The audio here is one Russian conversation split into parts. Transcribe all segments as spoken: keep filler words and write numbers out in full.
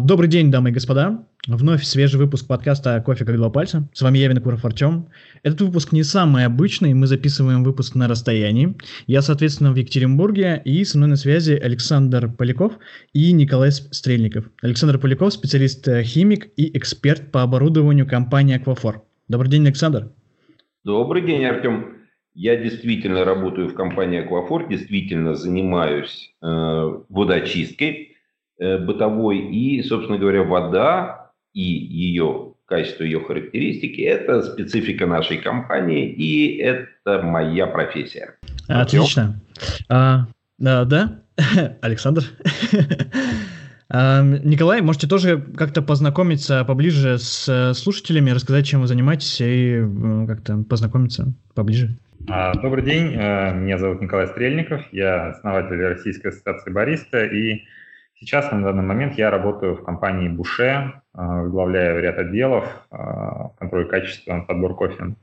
Добрый день, дамы и господа. Вновь свежий выпуск подкаста «Кофе как два пальца». С вами я, Винокуров Артём. Этот выпуск не самый обычный, мы записываем выпуск на расстоянии. Я, соответственно, в Екатеринбурге, и со мной на связи Александр Поляков и Николай Стрельников. Александр Поляков – специалист-химик и эксперт по оборудованию компании «Аквафор». Добрый день, Александр. Добрый день, Артём. Я действительно работаю в компании «Аквафор», действительно занимаюсь э, водоочисткой бытовой, и, собственно говоря, вода и ее качество, ее характеристики – это специфика нашей компании, и это моя профессия. Отлично. А, да, да, Александр. Николай, можете тоже как-то познакомиться поближе с слушателями, рассказать, чем вы занимаетесь, и как-то познакомиться поближе. Добрый день, меня зовут Николай Стрельников, я основатель Российской ассоциации бариста, и сейчас, на данный момент, я работаю в компании Буше, возглавляю ряд отделов, контроль качества, подбор кофе.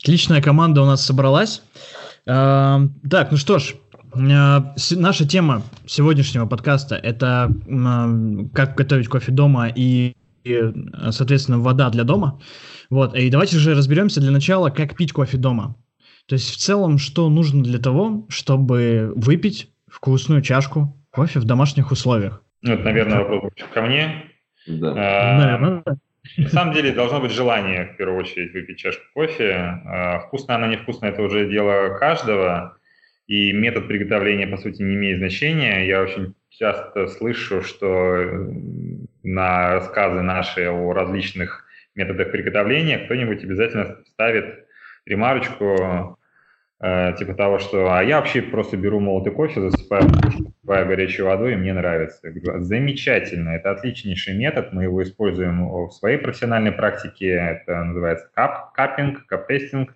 Отличная команда у нас собралась. Так, ну что ж, наша тема сегодняшнего подкаста – это как готовить кофе дома и, соответственно, вода для дома. Вот, и давайте же разберемся для начала, как пить кофе дома. То есть, в целом, что нужно для того, чтобы выпить вкусную чашку кофе в домашних условиях. Ну, это, наверное, вопрос ко мне. Да. А, наверное, да. На самом деле должно быть желание, в первую очередь, выпить чашку кофе. А, вкусная она, невкусная – это уже дело каждого. И метод приготовления, по сути, не имеет значения. Я очень часто слышу, что на рассказы наши о различных методах приготовления кто-нибудь обязательно ставит ремарочку, типа того, что а я вообще просто беру молотый кофе, засыпаю, засыпаю горячей водой, и мне нравится. Замечательно, это отличнейший метод, мы его используем в своей профессиональной практике, это называется кап, каппинг, кап-тестинг.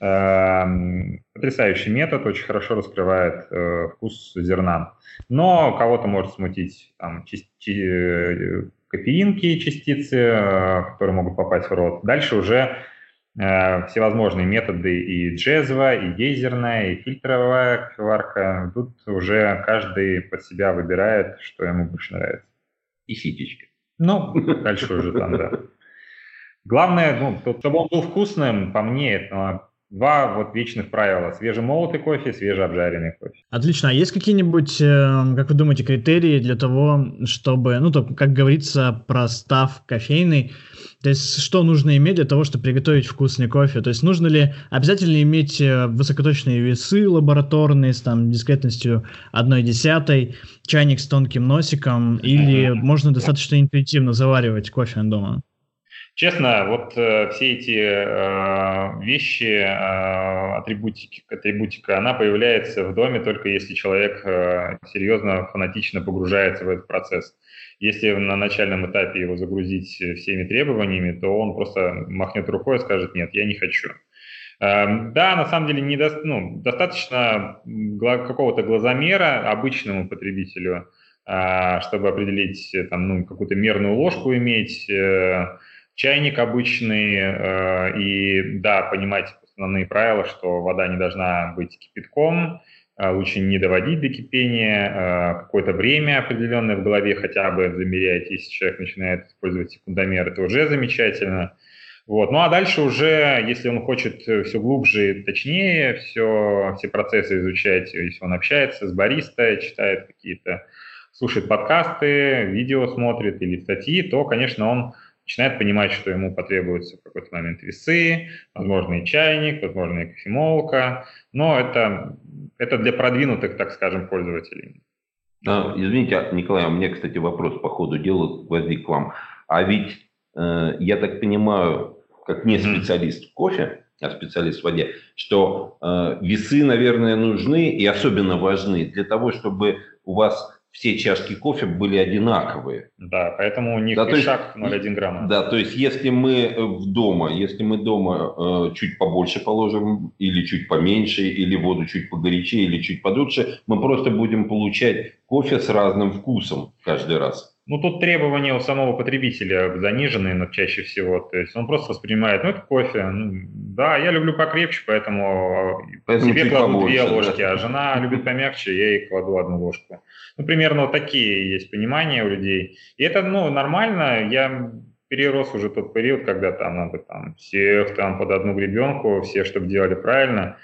Потрясающий метод, очень хорошо раскрывает вкус зерна. Но кого-то может смутить там, части, кофеинки, частицы, которые могут попасть в рот. Дальше уже всевозможные методы и джезва, и гейзерная, и фильтровая кофеварка. Тут уже каждый под себя выбирает, что ему больше нравится. И ситечка. Ну, дальше уже там, да. Главное, ну, чтобы он был вкусным, по мне, это два вот вечных правила. Свежемолотый кофе, свежеобжаренный кофе. Отлично. А есть какие-нибудь, как вы думаете, критерии для того, чтобы, ну, то, как говорится, про став кофейный, то есть что нужно иметь для того, чтобы приготовить вкусный кофе? То есть нужно ли обязательно иметь высокоточные весы лабораторные с там, дискретностью одна десятая, чайник с тонким носиком, или можно достаточно интуитивно заваривать кофе дома? Честно, вот э, все эти э, вещи, э, атрибутики, атрибутика, она появляется в доме только если человек э, серьезно, фанатично погружается в этот процесс. Если на начальном этапе его загрузить всеми требованиями, то он просто махнет рукой и скажет «нет, я не хочу». Э, да, на самом деле недо, ну, достаточно гла- какого-то глазомера обычному потребителю, э, чтобы определить там, ну, какую-то мерную ложку иметь, э, чайник обычный, э, и, да, понимать основные правила, что вода не должна быть кипятком, э, лучше не доводить до кипения, э, какое-то время определенное в голове хотя бы замерять, если человек начинает использовать секундомер, это уже замечательно. Вот. Ну а дальше уже, если он хочет все глубже и точнее все, все процессы изучать, если он общается с бариста, читает какие-то, слушает подкасты, видео смотрит или статьи, то, конечно, он начинает понимать, что ему потребуются в какой-то момент весы, возможно, и чайник, возможно, и кофемолка. Но это, это для продвинутых, так скажем, пользователей. А, извините, Николай, у меня, кстати, вопрос по ходу дела возник к вам. А ведь, э, я так понимаю, как не специалист mm-hmm. в кофе, а специалист в воде, что э, весы, наверное, нужны и особенно важны для того, чтобы у вас все чашки кофе были одинаковые. Да, поэтому у них да, и шаг ноль целых одна десятая грамма. Да, то есть если мы дома, если мы дома э, чуть побольше положим, или чуть поменьше, или воду чуть погорячее, или чуть подутше, мы просто будем получать кофе с разным вкусом каждый раз. Ну, тут требования у самого потребителя занижены, но чаще всего. То есть он просто воспринимает, ну, это кофе, ну, Да, я люблю покрепче, поэтому, поэтому тебе кладу побольше, две ложки, да? А жена любит помягче, я ей кладу одну ложку. Ну, примерно вот такие есть понимания у людей. И это, ну, нормально. Я перерос уже тот период, когда там надо там, всех там, под одну гребенку, все, чтобы делали правильно.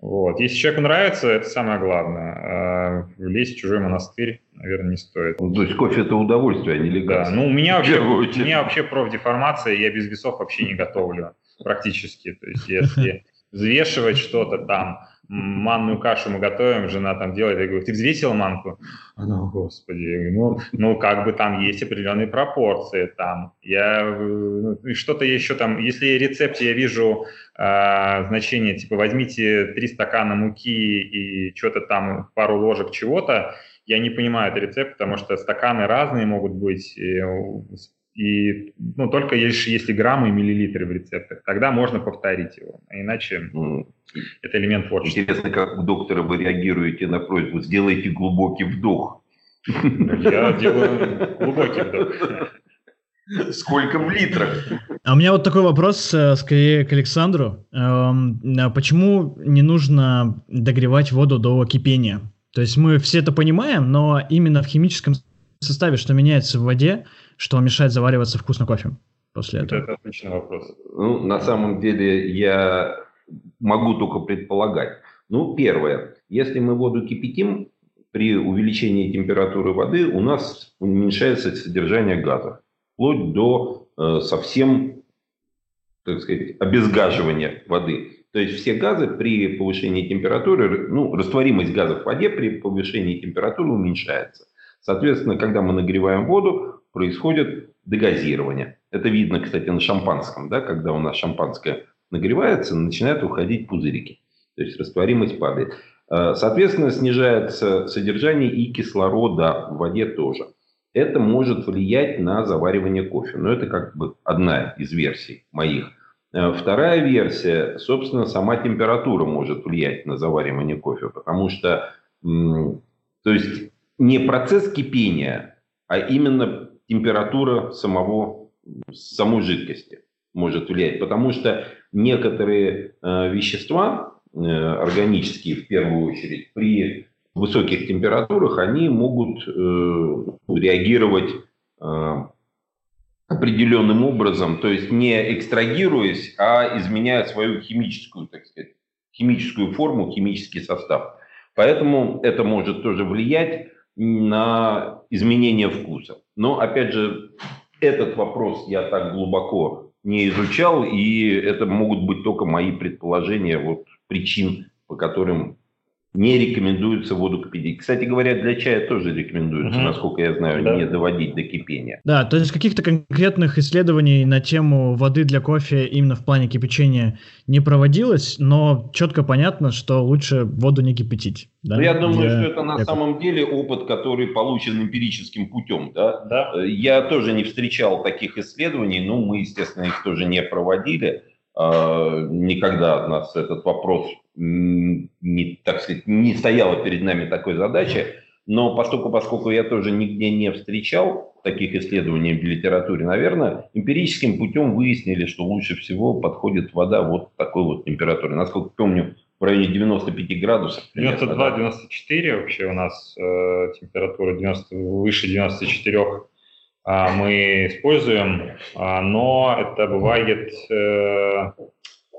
Вот. Если человеку нравится, это самое главное. Лезть в чужой монастырь, наверное, не стоит. То есть кофе – это удовольствие, а не легальность. Да. Ну, у меня вообще, у меня вообще профдеформация, я без весов вообще не готовлю практически. То есть если взвешивать что-то там, манную кашу мы готовим, жена там делает, я говорю, ты взвесил манку? Она, о, господи, я говорю, ну, ну, как бы там есть определенные пропорции, там, я, ну, что-то еще там, если в рецепте я вижу э, значение, типа, возьмите три стакана муки и что-то там, пару ложек чего-то, я не понимаю этот рецепт, потому что стаканы разные могут быть, и, И, ну, только если, если граммы и миллилитры в рецептах, тогда можно повторить его, а иначе mm. это элемент творчества. Интересно, как у доктора вы реагируете на просьбу «сделайте глубокий вдох». Я делаю глубокий вдох. Сколько в литрах? А у меня вот такой вопрос, скорее, к Александру. Почему не нужно догревать воду до кипения? То есть мы все это понимаем, но именно в химическом составе, что меняется в воде, что мешает завариваться вкусно кофе после этого? Это отличный вопрос. Ну, на самом деле я могу только предполагать. Ну, первое. Если мы воду кипятим, при увеличении температуры воды у нас уменьшается содержание газа. Вплоть до э, совсем, так сказать, обезгаживания воды. То есть все газы при повышении температуры, ну, растворимость газа в воде при повышении температуры уменьшается. Соответственно, когда мы нагреваем воду, происходит дегазирование. Это видно, кстати, на шампанском. Да? Когда у нас шампанское нагревается, начинают уходить пузырики. То есть растворимость падает. Соответственно, снижается содержание и кислорода в воде тоже. Это может влиять на заваривание кофе. Но это как бы одна из версий моих. Вторая версия, собственно, сама температура может влиять на заваривание кофе. Потому что, то есть, не процесс кипения, а именно температура самого, самой жидкости может влиять, потому что некоторые э, вещества, э, органические в первую очередь, при высоких температурах они могут э, реагировать э, определенным образом, то есть не экстрагируясь, а изменяя свою химическую, так сказать, химическую форму, химический состав. Поэтому это может тоже влиять на изменение вкуса. Но, опять же, этот вопрос я так глубоко не изучал, и это могут быть только мои предположения, вот, причин, по которым не рекомендуется воду кипятить. Кстати говоря, для чая тоже рекомендуется, mm-hmm. насколько я знаю, да. не доводить до кипения. Да, то есть каких-то конкретных исследований на тему воды для кофе именно в плане кипячения не проводилось, но четко понятно, что лучше воду не кипятить. Да? Я думаю, для... что это на для... самом деле опыт, который получен эмпирическим путем. Да? Да. Я тоже не встречал таких исследований, но мы, естественно, их тоже не проводили. Никогда от нас этот вопрос не, так сказать, не стояла перед нами такой задачи, но поскольку, поскольку я тоже нигде не встречал таких исследований в литературе, наверное, эмпирическим путем выяснили, что лучше всего подходит вода вот такой вот температуры. Насколько помню, в районе девяноста пяти градусов. девяносто два - девяносто четыре да? Вообще у нас э, температура девяносто, выше девяноста четырёх мы используем, но это бывает,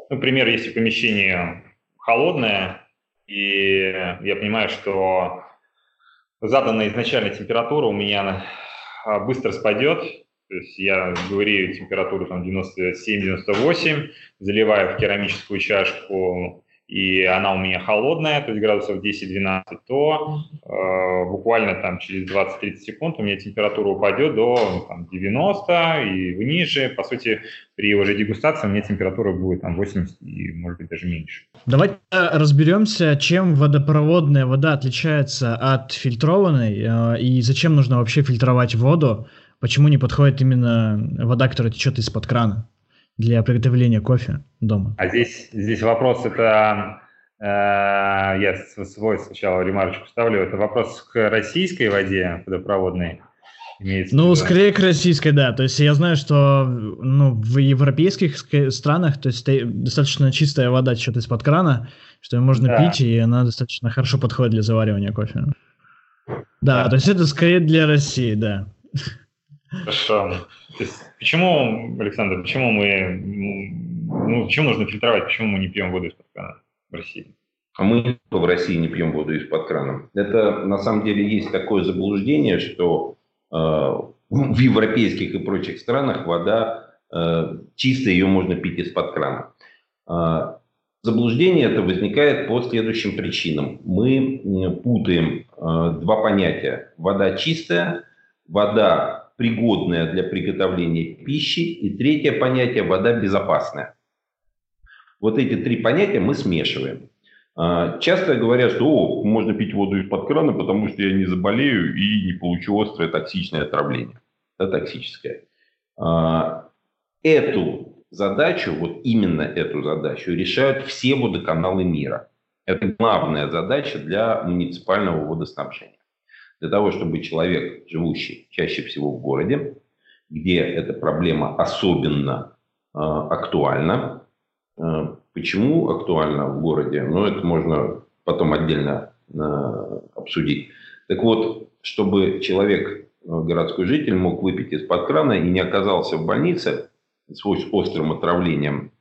например, если помещение холодное, и я понимаю, что заданная изначальная температура у меня быстро спадет, то есть я говорю температуру там девяносто семь - девяносто восемь, заливаю в керамическую чашку, и она у меня холодная, то есть градусов десять - двенадцать, то э, буквально там через двадцать - тридцать секунд у меня температура упадет до там, девяноста и ниже. По сути, при уже дегустации у меня температура будет там восемьдесят и, может быть, даже меньше. Давайте разберемся, чем водопроводная вода отличается от фильтрованной э, и зачем нужно вообще фильтровать воду, почему не подходит именно вода, которая течет из-под крана для приготовления кофе дома. А здесь, здесь вопрос, это э, я свой сначала ремарочку ставлю, это вопрос к российской воде водопроводной. имеется. Ну, скорее к российской, да. То есть я знаю, что ну, в европейских странах то есть, достаточно чистая вода течет из-под крана, что ее можно да. пить, и она достаточно хорошо подходит для заваривания кофе. Да, да, то есть это скорее для России, да. Хорошо. То есть, почему, Александр, почему мы, ну, почему нужно фильтровать, почему мы не пьем воду из-под крана в России? А мы в России не пьем воду из-под крана. Это, на самом деле, есть такое заблуждение, что э, в европейских и прочих странах вода э, чистая, ее можно пить из-под крана. Э, заблуждение это возникает по следующим причинам. Мы путаем э, два понятия. Вода чистая, вода пригодная для приготовления пищи. И третье понятие – вода безопасная. Вот эти три понятия мы смешиваем. Часто говорят, что о, можно пить воду из-под крана, потому что я не заболею и не получу острое токсичное отравление. Да, токсическое. Эту задачу, вот именно эту задачу, решают все водоканалы мира. Это главная задача для муниципального водоснабжения. Для того, чтобы человек, живущий чаще всего в городе, где эта проблема особенно э, актуальна, э, почему актуально в городе? Ну, это можно потом отдельно э, обсудить. Так вот, чтобы человек, городской житель, мог выпить из-под крана и не оказался в больнице с острым отравлением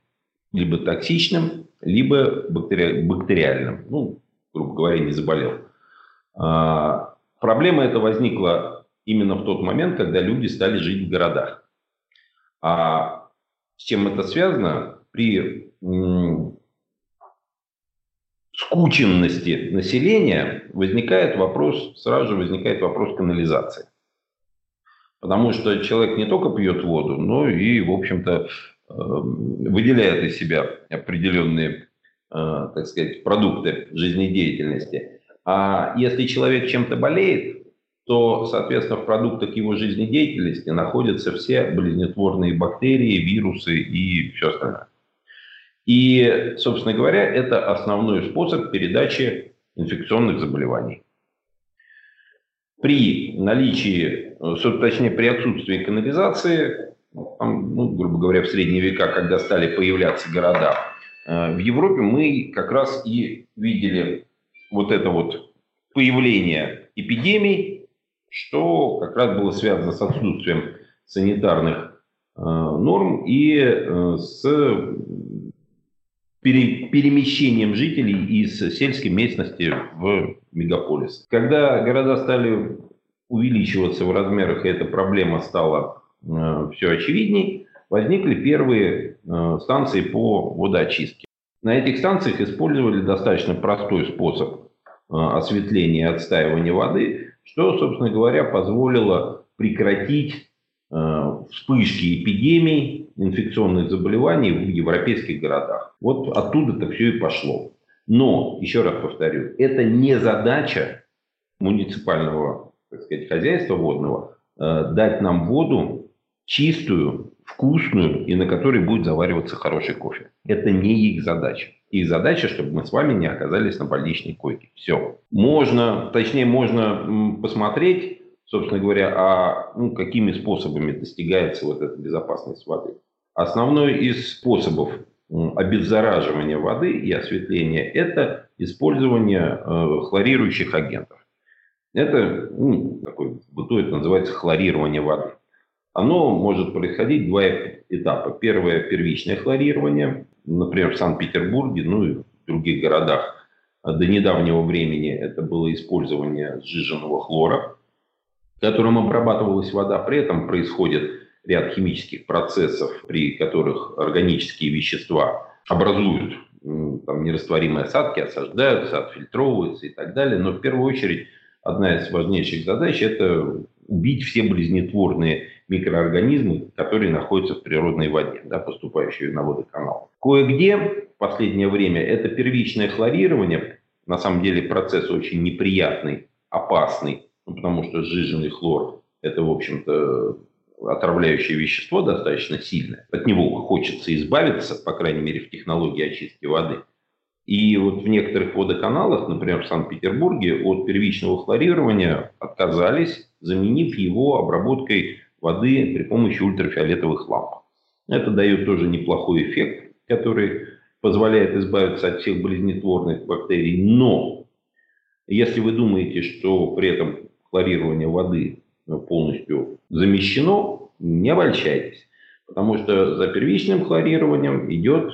либо токсичным, либо бактери... бактериальным. Ну, грубо говоря, не заболел. А, проблема эта возникла именно в тот момент, когда люди стали жить в городах. А с чем это связано? При скученности населения возникает вопрос, сразу же возникает вопрос канализации. Потому что человек не только пьет воду, но и, в общем-то, выделяет из себя определенные, так сказать, продукты жизнедеятельности. А если человек чем-то болеет, то, соответственно, в продуктах его жизнедеятельности находятся все болезнетворные бактерии, вирусы и все остальное. И, собственно говоря, это основной способ передачи инфекционных заболеваний. При наличии, точнее, при отсутствии канализации, там, ну, грубо говоря, в средние века, когда стали появляться города, в Европе мы как раз и видели вот это вот появление эпидемий, что как раз было связано с отсутствием санитарных норм и с перемещением жителей из сельской местности в мегаполис. Когда города стали увеличиваться в размерах, и эта проблема стала э, все очевидней, возникли первые э, станции по водоочистке. На этих станциях использовали достаточно простой способ э, осветления и отстаивания воды, что, собственно говоря, позволило прекратить э, вспышки эпидемий, инфекционных заболеваний в европейских городах. Вот оттуда-то все и пошло. Но, еще раз повторю, это не задача муниципального, так сказать, хозяйства водного э, дать нам воду чистую, вкусную и на которой будет завариваться хороший кофе. Это не их задача. Их задача, чтобы мы с вами не оказались на больничной койке. Все. Можно, точнее, можно посмотреть, собственно говоря, а, ну, какими способами достигается вот эта безопасность воды. Основной из способов обеззараживания воды и осветления – это использование э, хлорирующих агентов. Это, ну, такой, бытует, называется хлорирование воды. Оно может происходить два этапа. Первое – первичное хлорирование, например, в Санкт-Петербурге, ну и в других городах. До недавнего времени это было использование сжиженного хлора, которым обрабатывалась вода. При этом происходит ряд химических процессов, при которых органические вещества образуют там, нерастворимые осадки, осаждаются, отфильтровываются и так далее. Но в первую очередь одна из важнейших задач – это убить все болезнетворные микроорганизмы, которые находятся в природной воде, да, поступающие на водоканал. Кое-где в последнее время это первичное хлорирование, на самом деле процесс очень неприятный, опасный, ну, потому что сжиженный хлор – это, в общем-то, отравляющее вещество достаточно сильное. От него хочется избавиться, по крайней мере, в технологии очистки воды. И вот в некоторых водоканалах, например, в Санкт-Петербурге, от первичного хлорирования отказались, заменив его обработкой воды при помощи ультрафиолетовых ламп. Это дает тоже неплохой эффект, который позволяет избавиться от всех болезнетворных бактерий. Но если вы думаете, что при этом хлорирование воды полностью замещено, не обольщайтесь, потому что за первичным хлорированием идет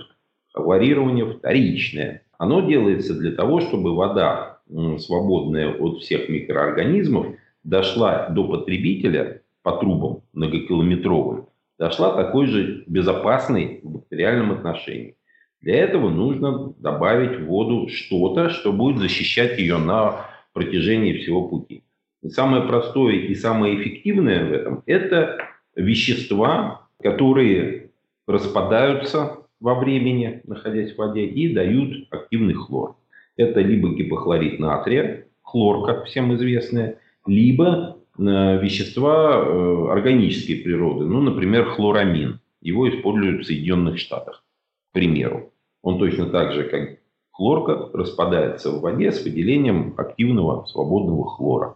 хлорирование вторичное. Оно делается для того, чтобы вода, свободная от всех микроорганизмов, дошла до потребителя по трубам многокилометровым, дошла такой же безопасной в бактериальном отношении. Для этого нужно добавить в воду что-то, что будет защищать ее на протяжении всего пути. И самое простое и самое эффективное в этом – это вещества, которые распадаются во времени, находясь в воде, и дают активный хлор. Это либо гипохлорид натрия, хлорка, всем известная, либо э, вещества э, органической природы, ну, например, хлорамин. Его используют в Соединенных Штатах, к примеру. Он точно так же, как хлорка, распадается в воде с выделением активного свободного хлора.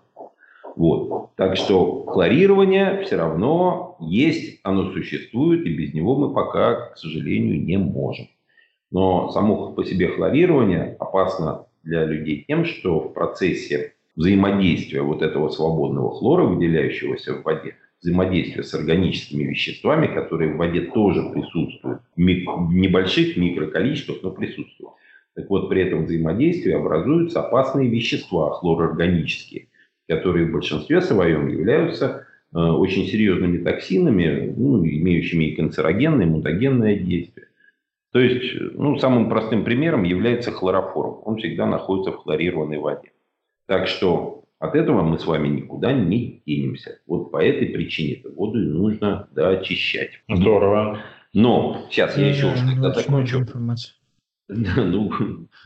Вот. Так что хлорирование все равно есть, оно существует, и без него мы пока, к сожалению, не можем. Но само по себе хлорирование опасно для людей тем, что в процессе взаимодействия вот этого свободного хлора, выделяющегося в воде, взаимодействия с органическими веществами, которые в воде тоже присутствуют, в небольших микроколичествах, но присутствуют. Так вот, при этом взаимодействии образуются опасные вещества хлороорганические, которые в большинстве своем являются э, очень серьезными токсинами, ну, имеющими и канцерогенное, и мутагенное действие. То есть, ну, самым простым примером является хлороформ. Он всегда находится в хлорированной воде. Так что от этого мы с вами никуда не денемся. Вот по этой причине-то воду нужно доочищать. Здорово. Но сейчас я, я еще что-то закончу. Ну, к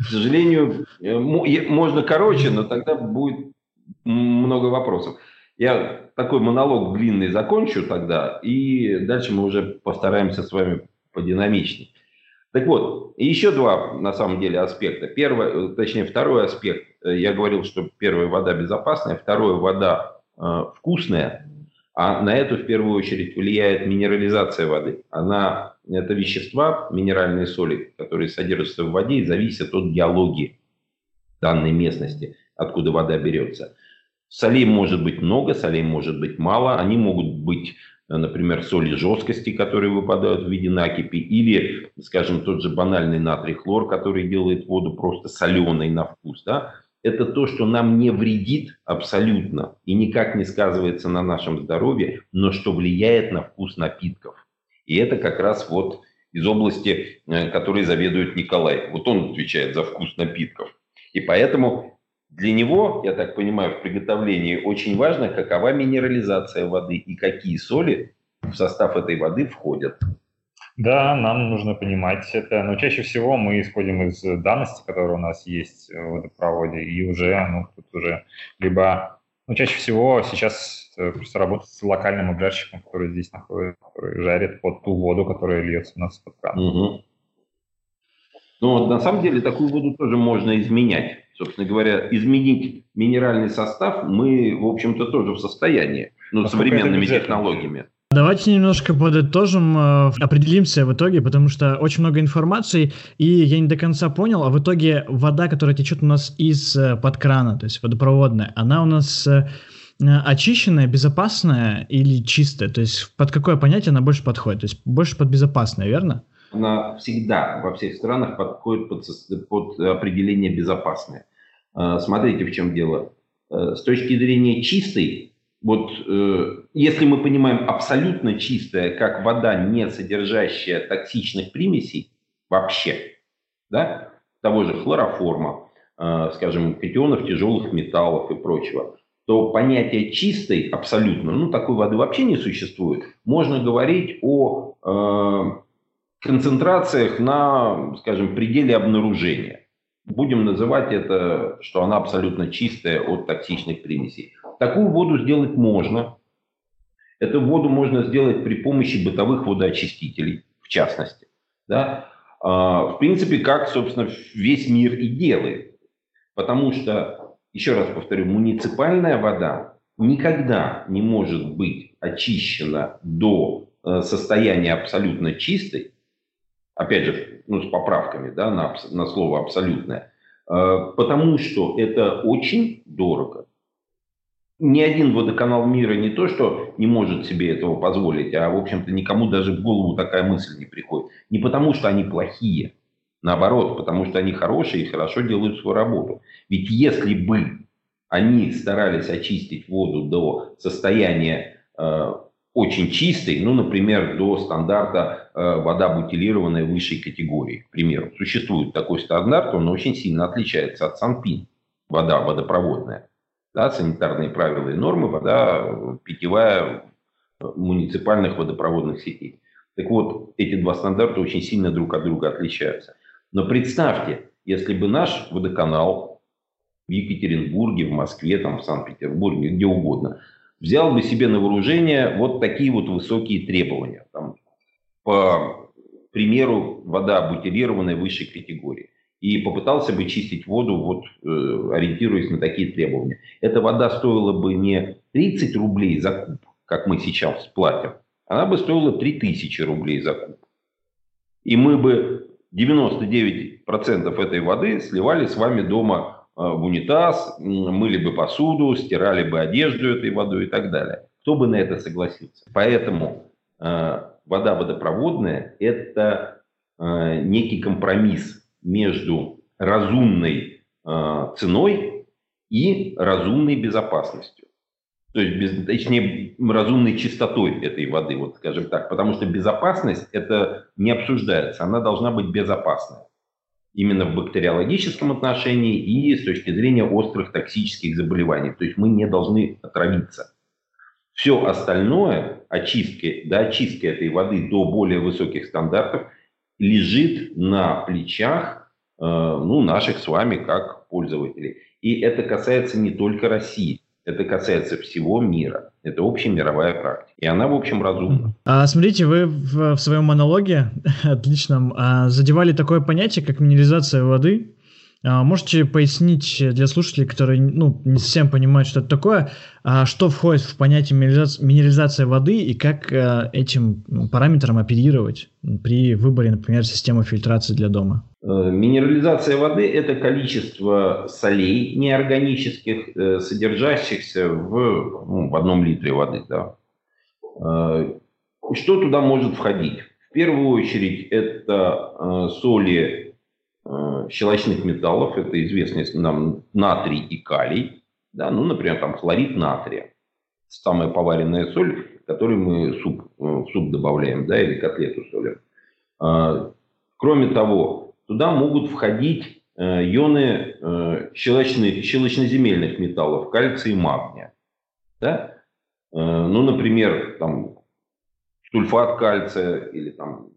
сожалению, можно короче, но тогда будет много вопросов. Я такой монолог длинный закончу тогда, и дальше мы уже постараемся с вами подинамичнее. Так вот, еще два на самом деле аспекта. Первое, точнее, второй аспект. Я говорил, что первая вода безопасная, вторая вода э, вкусная, а на эту в первую очередь влияет минерализация воды. Она, это вещества, минеральные соли, которые содержатся в воде и зависят от геологии данной местности, откуда вода берется. Солей может быть много, солей может быть мало. Они могут быть, например, соли жесткости, которые выпадают в виде накипи, или, скажем, тот же банальный натрий хлор, который делает воду просто соленой на вкус. Да? Это то, что нам не вредит абсолютно и никак не сказывается на нашем здоровье, но что влияет на вкус напитков. И это как раз вот из области, которой заведует Николай. Вот он отвечает за вкус напитков. И поэтому для него, я так понимаю, в приготовлении очень важно, какова минерализация воды и какие соли в состав этой воды входят. Да, нам нужно понимать это. Но чаще всего мы исходим из данностей, которые у нас есть в водопроводе, и уже, ну, тут уже либо... Ну, чаще всего сейчас просто работать с локальным обжарщиком, который здесь находится, который жарит под ту воду, которая льется у нас под кран. Угу. Но на самом деле такую воду тоже можно изменять. Собственно говоря, изменить минеральный состав мы, в общем-то, тоже в состоянии, но ну, современными технологиями. Давайте немножко подытожим, определимся в итоге, потому что очень много информации, и я не до конца понял, а в итоге вода, которая течет у нас из-под крана, то есть водопроводная, она у нас очищенная, безопасная или чистая? То есть под какое понятие она больше подходит? То есть больше под безопасное, верно? Она всегда во всех странах подходит под, под определение безопасное. Смотрите, в чем дело. С точки зрения чистой, вот если мы понимаем абсолютно чистая, как вода, не содержащая токсичных примесей вообще, да, того же хлороформа, скажем, катионов тяжелых металлов и прочего, то понятие чистой абсолютно, ну такой воды вообще не существует, можно говорить о э, концентрациях на, скажем, пределе обнаружения. Будем называть это, что она абсолютно чистая от токсичных примесей. Такую воду сделать можно. Эту воду можно сделать при помощи бытовых водоочистителей, в частности. Да? В принципе, как, собственно, весь мир и делает. Потому что, еще раз повторю, муниципальная вода никогда не может быть очищена до состояния абсолютно чистой. Опять же, ну, с поправками, да, на, на слово абсолютное. Потому что это очень дорого. Ни один водоканал мира не то, что не может себе этого позволить, а, в общем-то, никому даже в голову такая мысль не приходит. Не потому, что они плохие. Наоборот, потому что они хорошие и хорошо делают свою работу. Ведь если бы они старались очистить воду до состояния э, очень чистой, ну, например, до стандарта э, вода бутилированная высшей категории, к примеру. Существует такой стандарт, он очень сильно отличается от Санпин, вода водопроводная. Да, санитарные правила и нормы, вода питьевая муниципальных водопроводных сетей. Так вот, эти два стандарта очень сильно друг от друга отличаются. Но представьте, если бы наш водоканал в Екатеринбурге, в Москве, там, в Санкт-Петербурге, где угодно, взял бы себе на вооружение вот такие вот высокие требования. Там, по примеру, вода бутилированная высшей категории. И попытался бы чистить воду, вот, э, ориентируясь на такие требования. Эта вода стоила бы не тридцать рублей за куб, как мы сейчас платим. Она бы стоила три тысячи рублей за куб. И мы бы девяносто девять процентов этой воды сливали с вами дома в унитаз, мыли бы посуду, стирали бы одежду этой водой и так далее. Кто бы на это согласился? Поэтому э, вода водопроводная – это э, некий компромисс между разумной э, ценой и разумной безопасностью. То есть, без, точнее, разумной чистотой этой воды, вот скажем так. Потому что безопасность, это не обсуждается, она должна быть безопасной. Именно в бактериологическом отношении и с точки зрения острых токсических заболеваний. То есть мы не должны отравиться. Все остальное, очистки, до очистки этой воды до более высоких стандартов, лежит на плечах э, ну, наших с вами как пользователей. И это касается не только России, это касается всего мира. Это общемировая практика. И она, в общем, разумна. А, смотрите, вы в, в своем монологе отличном а, задевали такое понятие, как минерализация воды. А, можете пояснить для слушателей, которые ну, не совсем понимают, что это такое, а, что входит в понятие минерализация, минерализация воды и как а, этим параметром оперировать при выборе, например, системы фильтрации для дома? Минерализация воды – это количество солей неорганических, содержащихся в, ну, в одном литре воды. Да. Что туда может входить? В первую очередь это соли щелочных металлов, это известные нам натрий и калий, да, ну, например, там хлорид натрия, самая поваренная соль, которую мы суп, в суп добавляем, да, или котлету солим. Кроме того, туда могут входить ионы щелочных, щелочноземельных металлов, кальция и магния, да? Ну, например, там сульфат кальция или там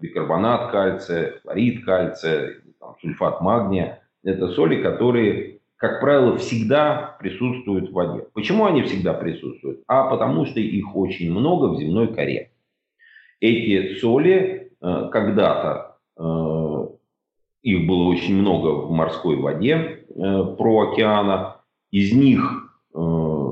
бикарбонат кальция, хлорид кальция, там, сульфат магния. Это соли, которые, как правило, всегда присутствуют в воде. Почему они всегда присутствуют? А потому что их очень много в земной коре. Эти соли э, когда-то, э, их было очень много в морской воде э, проокеана. Из них э,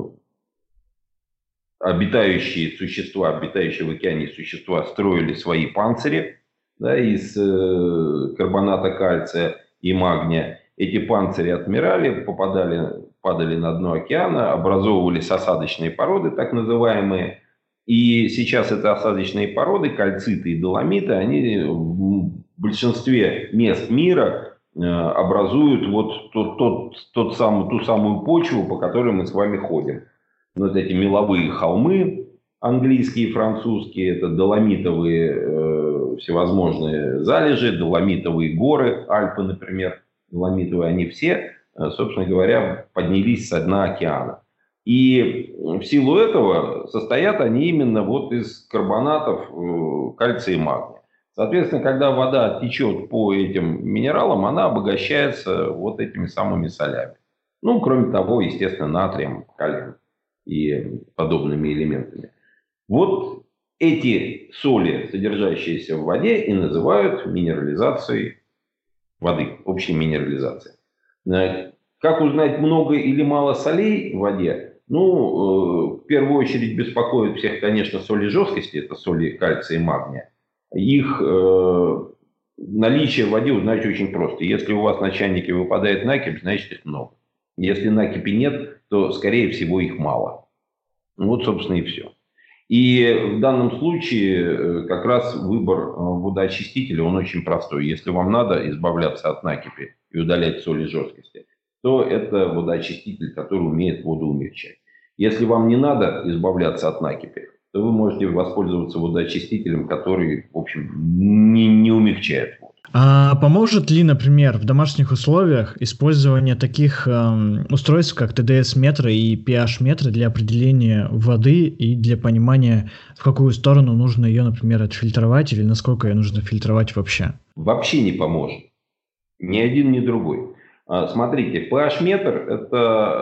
обитающие существа, обитающие в океане существа строили свои панцири. Да, из э, карбоната кальция и магния. Эти панцири отмирали, попадали, падали на дно океана, образовывались осадочные породы, так называемые. И сейчас это осадочные породы, кальциты и доломиты, они в большинстве мест мира э, образуют вот тот, тот, тот самый, ту самую почву, по которой мы с вами ходим. Вот эти меловые холмы, английские и французские, это доломитовые э, всевозможные залежи, доломитовые горы, Альпы, например, доломитовые, они все, собственно говоря, поднялись со дна океана. И в силу этого состоят они именно вот из карбонатов кальция и магния. Соответственно, когда вода течет по этим минералам, она обогащается вот этими самыми солями. Ну, кроме того, естественно, натрием, калием и подобными элементами. Вот Эти соли, содержащиеся в воде, и называют минерализацией воды, общей минерализацией. Как узнать, много или мало солей в воде? Ну, в первую очередь беспокоит всех, конечно, соли жесткости, это соли кальция и магния. Их наличие в воде узнать очень просто. Если у вас на чайнике выпадает накипь, значит их много. Если накипи нет, то, скорее всего, их мало. Вот, собственно, и все. И в данном случае как раз выбор водоочистителя, он очень простой. Если вам надо избавляться от накипи и удалять соли жесткости, то это водоочиститель, который умеет воду умягчать. Если вам не надо избавляться от накипи, то вы можете воспользоваться водоочистителем, который, в общем, не, не умягчает воду. А поможет ли, например, в домашних условиях использование таких э, устройств, как тэ дэ эс-метры и пэ аш-метры для определения воды и для понимания, в какую сторону нужно ее, например, отфильтровать или насколько ее нужно фильтровать вообще? Вообще не поможет. Ни один, ни другой. А, смотрите, pH-метр – это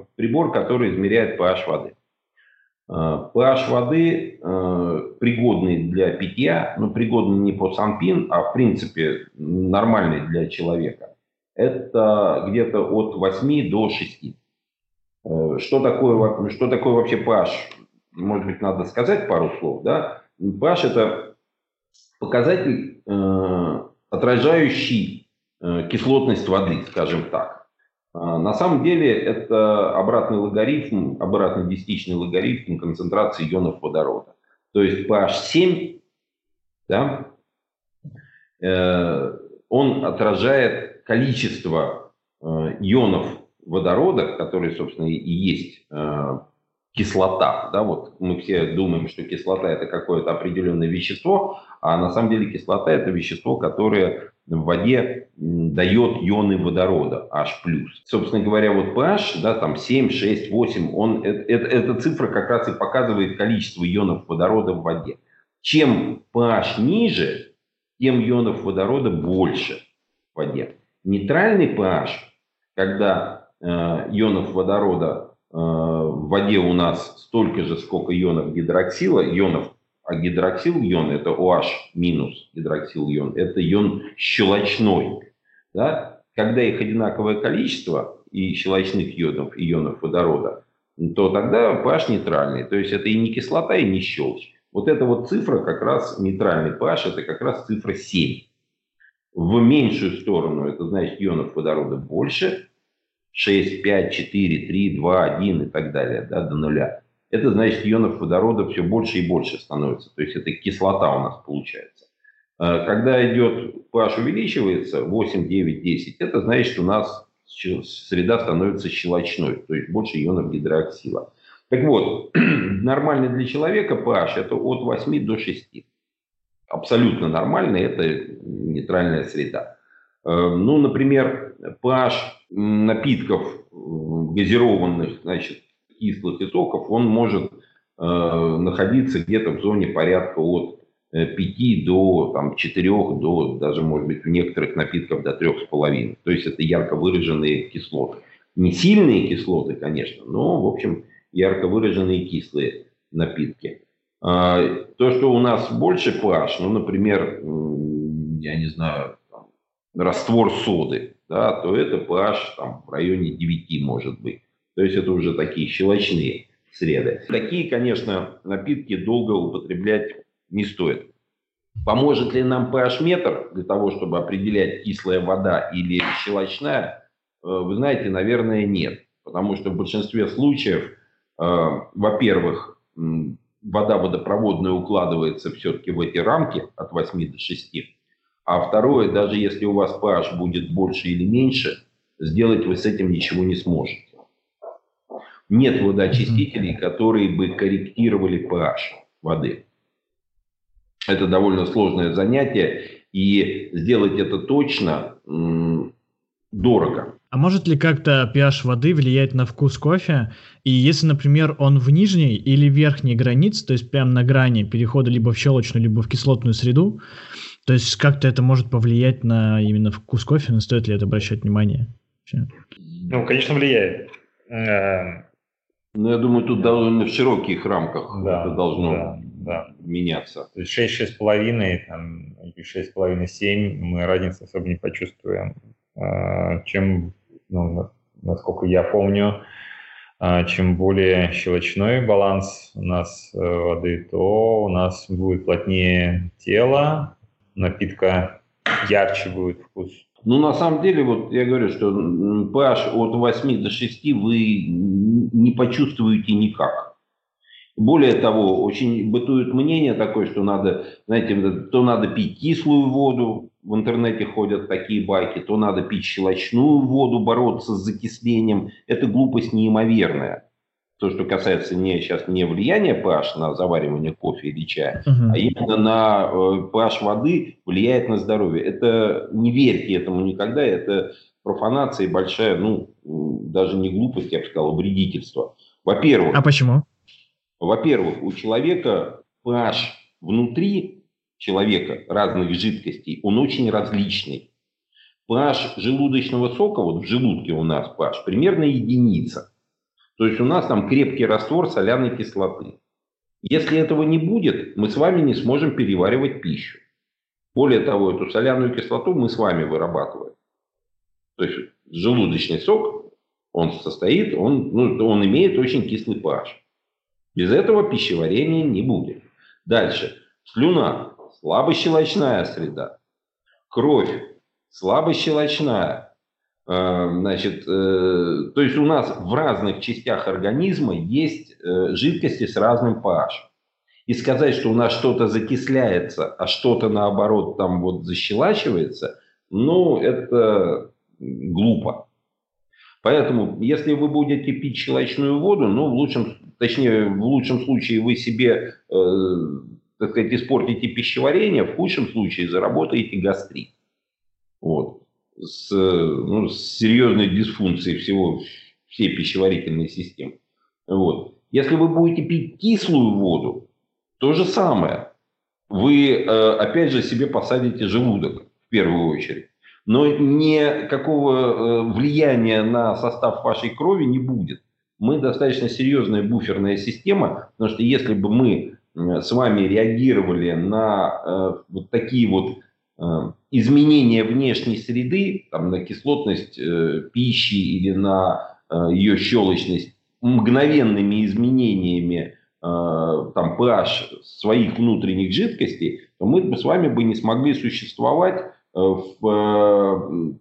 э, прибор, который измеряет pH воды. pH воды э, пригодный для питья, но пригодный не по Санпин, а в принципе нормальный для человека. Это где-то от восьми до шести. Э, что такое, что такое вообще pH? Может быть, надо сказать пару слов, да? pH – это показатель, э, отражающий э, кислотность воды, скажем так. На самом деле это обратный логарифм, обратно-десятичный логарифм концентрации ионов водорода. То есть pH семь, да, э, он отражает количество э, ионов водорода, которые, собственно, и есть э, кислота. Да, вот мы все думаем, что кислота – это какое-то определенное вещество, а на самом деле кислота – это вещество, которое в воде дает ионы водорода, H+. Собственно говоря, вот pH, да, там семь, шесть, восемь, он, это, это, эта цифра как раз и показывает количество ионов водорода в воде. Чем pH ниже, тем ионов водорода больше в воде. Нейтральный pH, когда э, ионов водорода э, в воде у нас столько же, сколько ионов гидроксила, ионов А гидроксил-ион – это OH минус гидроксил-ион, это ион щелочной. Да? Когда их одинаковое количество и щелочных ионов, ионов водорода, то тогда pH нейтральный. То есть это и не кислота, и не щелочь. Вот эта вот цифра, как раз нейтральный pH, это как раз цифра семь. В меньшую сторону, это значит ионов водорода больше, шесть, пять, четыре, три, два, один и так далее, да, до нуля. Это значит, ионов водорода все больше и больше становится. То есть это кислота у нас получается. Когда идет pH увеличивается, восемь, девять, десять, это значит, у нас среда становится щелочной. То есть больше ионов гидроксила. Так вот, нормальный для человека pH это от восьми до шести. Абсолютно нормальный, это нейтральная среда. Ну, например, pH напитков газированных, значит, кислых и соков, он может э, находиться где-то в зоне порядка от пяти до там, четырёх, до даже, может быть, в некоторых напитках до трёх с половиной. То есть это ярко выраженные кислоты. Не сильные кислоты, конечно, но, в общем, ярко выраженные кислые напитки. Э, то, что у нас больше pH, ну, например, я не знаю, там, раствор соды, да, то это pH там, в районе девяти может быть. То есть это уже такие щелочные среды. Такие, конечно, напитки долго употреблять не стоит. Поможет ли нам pH-метр для того, чтобы определять, кислая вода или щелочная? Вы знаете, наверное, нет. Потому что в большинстве случаев, во-первых, вода водопроводная укладывается все-таки в эти рамки от восьми до шести. А второе, даже если у вас pH будет больше или меньше, сделать вы с этим ничего не сможете. Нет водоочистителей, которые бы корректировали pH воды. Это довольно сложное занятие, и сделать это точно м- дорого. А может ли как-то pH воды влиять на вкус кофе? И если, например, он в нижней или верхней границе, то есть прямо на грани перехода либо в щелочную, либо в кислотную среду, то есть как-то это может повлиять на именно вкус кофе? Но стоит ли это обращать внимание? Ну, конечно, влияет. Ну, я думаю, тут довольно в широких рамках да, это должно да, да. меняться. То есть шесть, шесть с половиной, шесть с половиной, семь мы разницы особо не почувствуем, чем, ну, насколько я помню, чем более щелочной баланс у нас воды, то у нас будет плотнее тело, напитка ярче будет вкус. Ну, на самом деле, вот я говорю, что pH от восьми до шести вы не почувствуете никак. Более того, очень бытует мнение такое, что надо, знаете, то надо пить кислую воду, в интернете ходят такие байки, то надо пить щелочную воду, бороться с закислением. Это глупость неимоверная. То, что касается не, сейчас не влияния pH на заваривание кофе или чая, uh-huh. а именно на pH воды влияет на здоровье. Это не верьте этому никогда, это профанация и большая, ну, даже не глупость, я бы сказал, вредительство. Во-первых... А почему? Во-первых, у человека pH внутри человека разных жидкостей, он очень различный. pH желудочного сока, вот в желудке у нас pH примерно единица. То есть у нас там крепкий раствор соляной кислоты. Если этого не будет, мы с вами не сможем переваривать пищу. Более того, эту соляную кислоту мы с вами вырабатываем. То есть желудочный сок, он состоит, он, ну, он имеет очень кислый pH. Без этого пищеварения не будет. Дальше. Слюна. Слабощелочная среда. Кровь. Слабощелочная. Значит, то есть у нас в разных частях организма есть жидкости с разным pH. И сказать, что у нас что-то закисляется, а что-то наоборот там вот защелачивается, ну, это глупо. Поэтому, если вы будете пить щелочную воду, ну, в лучшем, точнее, в лучшем случае вы себе, э, так сказать, испортите пищеварение, в худшем случае заработаете гастрит. Вот. С, ну, с серьезной дисфункцией всего, всей пищеварительной системы. Вот. Если вы будете пить кислую воду, то же самое. Вы, опять же, себе посадите желудок в первую очередь. Но никакого влияния на состав вашей крови не будет. Мы достаточно серьезная буферная система, потому что если бы мы с вами реагировали на вот такие вот изменения внешней среды, там, на кислотность э, пищи или на э, ее щелочность, мгновенными изменениями э, там, pH своих внутренних жидкостей, то мы бы с вами бы не смогли существовать э, в, э,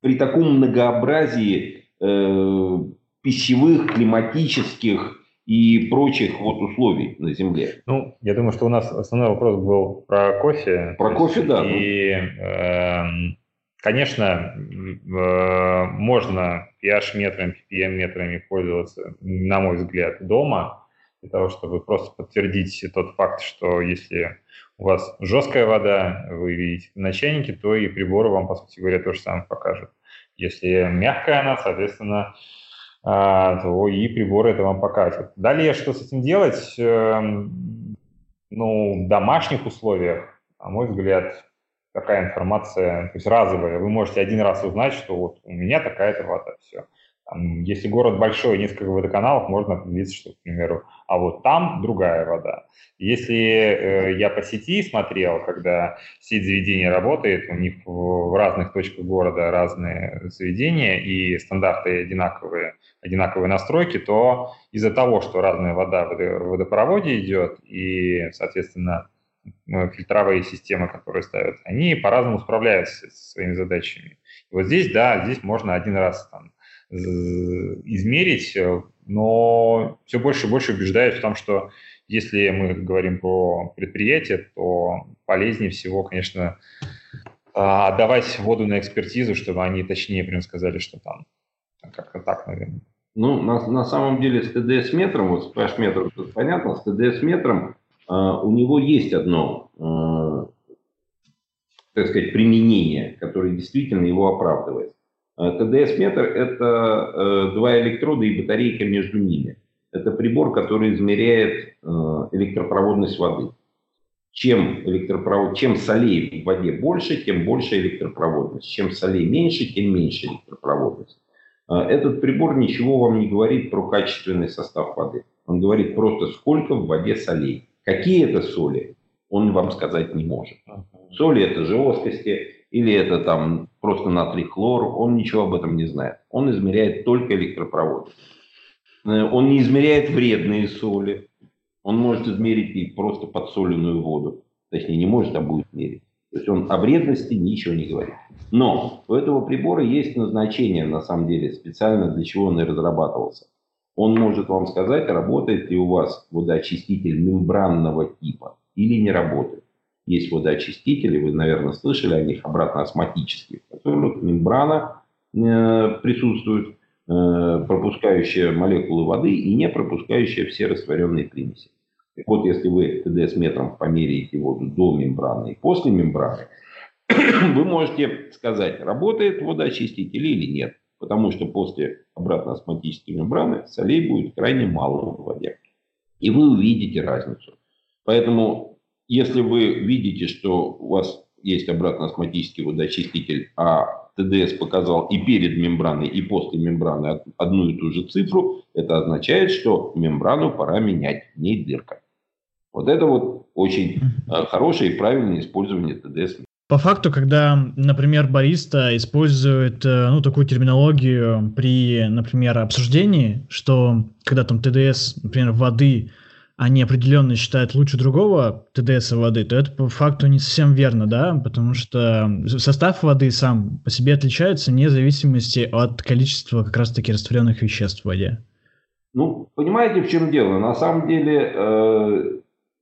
при таком многообразии э, пищевых, климатических и прочих вот условий на Земле. Ну, я думаю, что у нас основной вопрос был про кофе. Про кофе, да. И, э, конечно, э, можно pH-метрами, пи пи эм-метрами пользоваться, на мой взгляд, дома, для того, чтобы просто подтвердить тот факт, что если у вас жесткая вода, вы видите на чайнике, то и приборы вам, по сути говоря, то же самое покажут. Если мягкая она, соответственно... то и приборы это вам покажут. Далее, что с этим делать? Ну, в домашних условиях, на мой взгляд, такая информация, то есть разовая. Вы можете один раз узнать, что вот у меня такая-то вода, все. Там, если город большой, несколько водоканалов, можно определиться, что, к примеру, а вот там другая вода. Если э, я по сети смотрел, когда сеть заведений работает, у них в, в разных точках города разные заведения и стандарты одинаковые, одинаковые настройки, то из-за того, что разная вода в водопроводе идет и, соответственно, фильтровые системы, которые ставят, они по-разному справляются со своими задачами. И вот здесь, да, здесь можно один раз там измерить, но все больше и больше убеждаюсь в том, что если мы говорим про предприятие, то полезнее всего, конечно, отдавать воду на экспертизу, чтобы они точнее прям сказали, что там как-то так, наверное. Ну, на, на самом деле с ТДС-метром, вот с pH-метром, тут понятно, с ТДС-метром э, у него есть одно, э, так сказать, применение, которое действительно его оправдывает. ТДС-метр – это э, два электрода и батарейка между ними. Это прибор, который измеряет э, электропроводность воды. Чем, электропровод... чем солей в воде больше, тем больше электропроводность. Чем солей меньше, тем меньше электропроводность. Э, этот прибор ничего вам не говорит про качественный состав воды. Он говорит просто, сколько в воде солей. Какие это соли, он вам сказать не может. Соли это жесткости, или это там просто натрий хлор, он ничего об этом не знает. Он измеряет только электропровод. Он не измеряет вредные соли. Он может измерить и просто подсоленную воду. Точнее, не может, а будет мерить. То есть он о вредности ничего не говорит. Но у этого прибора есть назначение, на самом деле, специально для чего он и разрабатывался. Он может вам сказать, работает ли у вас водоочиститель мембранного типа или не работает. Есть водоочистители, вы, наверное, слышали о них, обратно-осмотические, в которых мембрана э, присутствует, э, пропускающая молекулы воды и не пропускающая все растворенные примеси. Так вот, если вы тэ дэ эс-метром померяете воду до мембраны и после мембраны, вы можете сказать, работает водоочиститель или нет. Потому что после обратно-осмотической мембраны солей будет крайне мало в воде. И вы увидите разницу. Поэтому, если вы видите, что у вас есть обратно-осмотический водоочиститель, а тэ дэ эс показал и перед мембраной, и после мембраны одну и ту же цифру, это означает, что мембрану пора менять, в ней дырка. Вот это вот очень хорошее и правильное использование тэ дэ эс. По факту, когда, например, бариста использует ну, такую терминологию при, например, обсуждении, что когда там тэ дэ эс, например, воды, они определенно считают лучше другого тэ дэ эс воды, то это по факту не совсем верно, да, потому что состав воды сам по себе отличается вне зависимости от количества как раз-таки растворенных веществ в воде. Ну, понимаете, в чем дело? На самом деле... Э...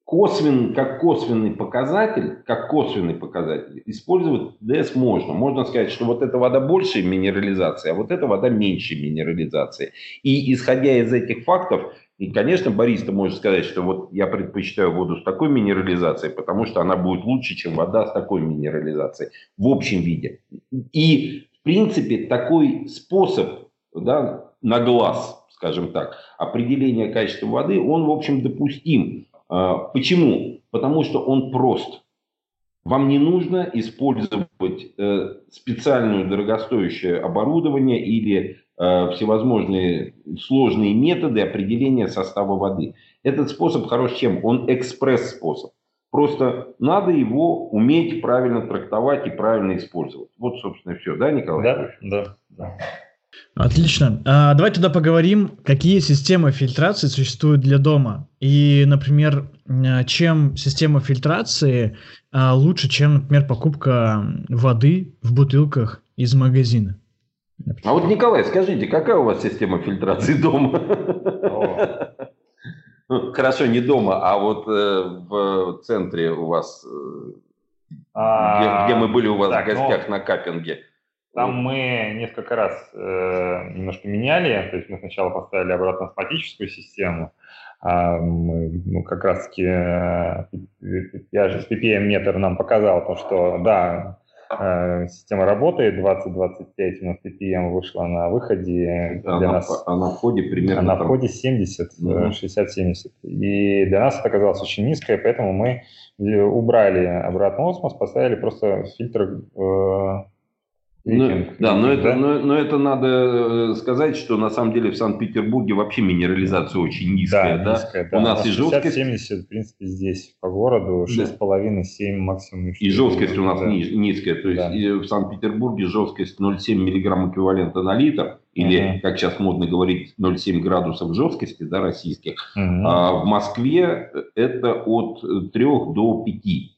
Косвен, как косвенный показатель, как косвенный показатель использовать тэ дэ эс можно. Можно сказать, что вот эта вода больше минерализации, а вот эта вода меньше минерализации. И исходя из этих фактов, и, конечно, бариста может сказать, что вот я предпочитаю воду с такой минерализацией, потому что она будет лучше, чем вода с такой минерализацией в общем виде. И, в принципе, такой способ, да, на глаз, скажем так, определения качества воды, он, в общем, допустим. Почему? Потому что он прост. Вам не нужно использовать э, специальное дорогостоящее оборудование или э, всевозможные сложные методы определения состава воды. Этот способ хорош чем? Он экспресс-способ. Просто надо его уметь правильно трактовать и правильно использовать. Вот, собственно, все. Да, Николай? Да, да, да. Отлично. А, давай тогда поговорим, какие системы фильтрации существуют для дома. И, например, чем система фильтрации а, лучше, чем, например, покупка воды в бутылках из магазина. Например. А вот, Николай, скажите, какая у вас система фильтрации дома? Хорошо, не дома, а вот в центре у вас, где мы были у вас в гостях на капинге. Там мы несколько раз э, немножко меняли, то есть мы сначала поставили обратно-осмотическую систему, э, мы, ну, как раз-таки э, я же с пи пи эм-метр нам показал, то, что да, э, система работает, двадцать двадцать пять у нас пи пи эм вышла на выходе. Для она, нас, она в ходе примерно... Она там... в ходе семьдесят, угу. шестьдесят-семьдесят. И для нас это оказалось очень низкое, поэтому мы убрали обратный осмос, поставили просто фильтр... Э, Ну, да, но это, но, но это надо сказать, что на самом деле в Санкт-Петербурге вообще минерализация очень низкая. Да, да? Низкая, да. У нас, у нас и жесткость... шестьдесят-семьдесят, в принципе, здесь по городу шесть с половиной - семь максимум. И жесткость у нас да. низкая. То есть да. в Санкт-Петербурге жесткость ноль целых семь десятых миллиграмм эквивалента на литр, или, угу. как сейчас модно говорить, ноль целых семь десятых градусов жесткости, да, российских. Угу. А в Москве это от трёх до пяти.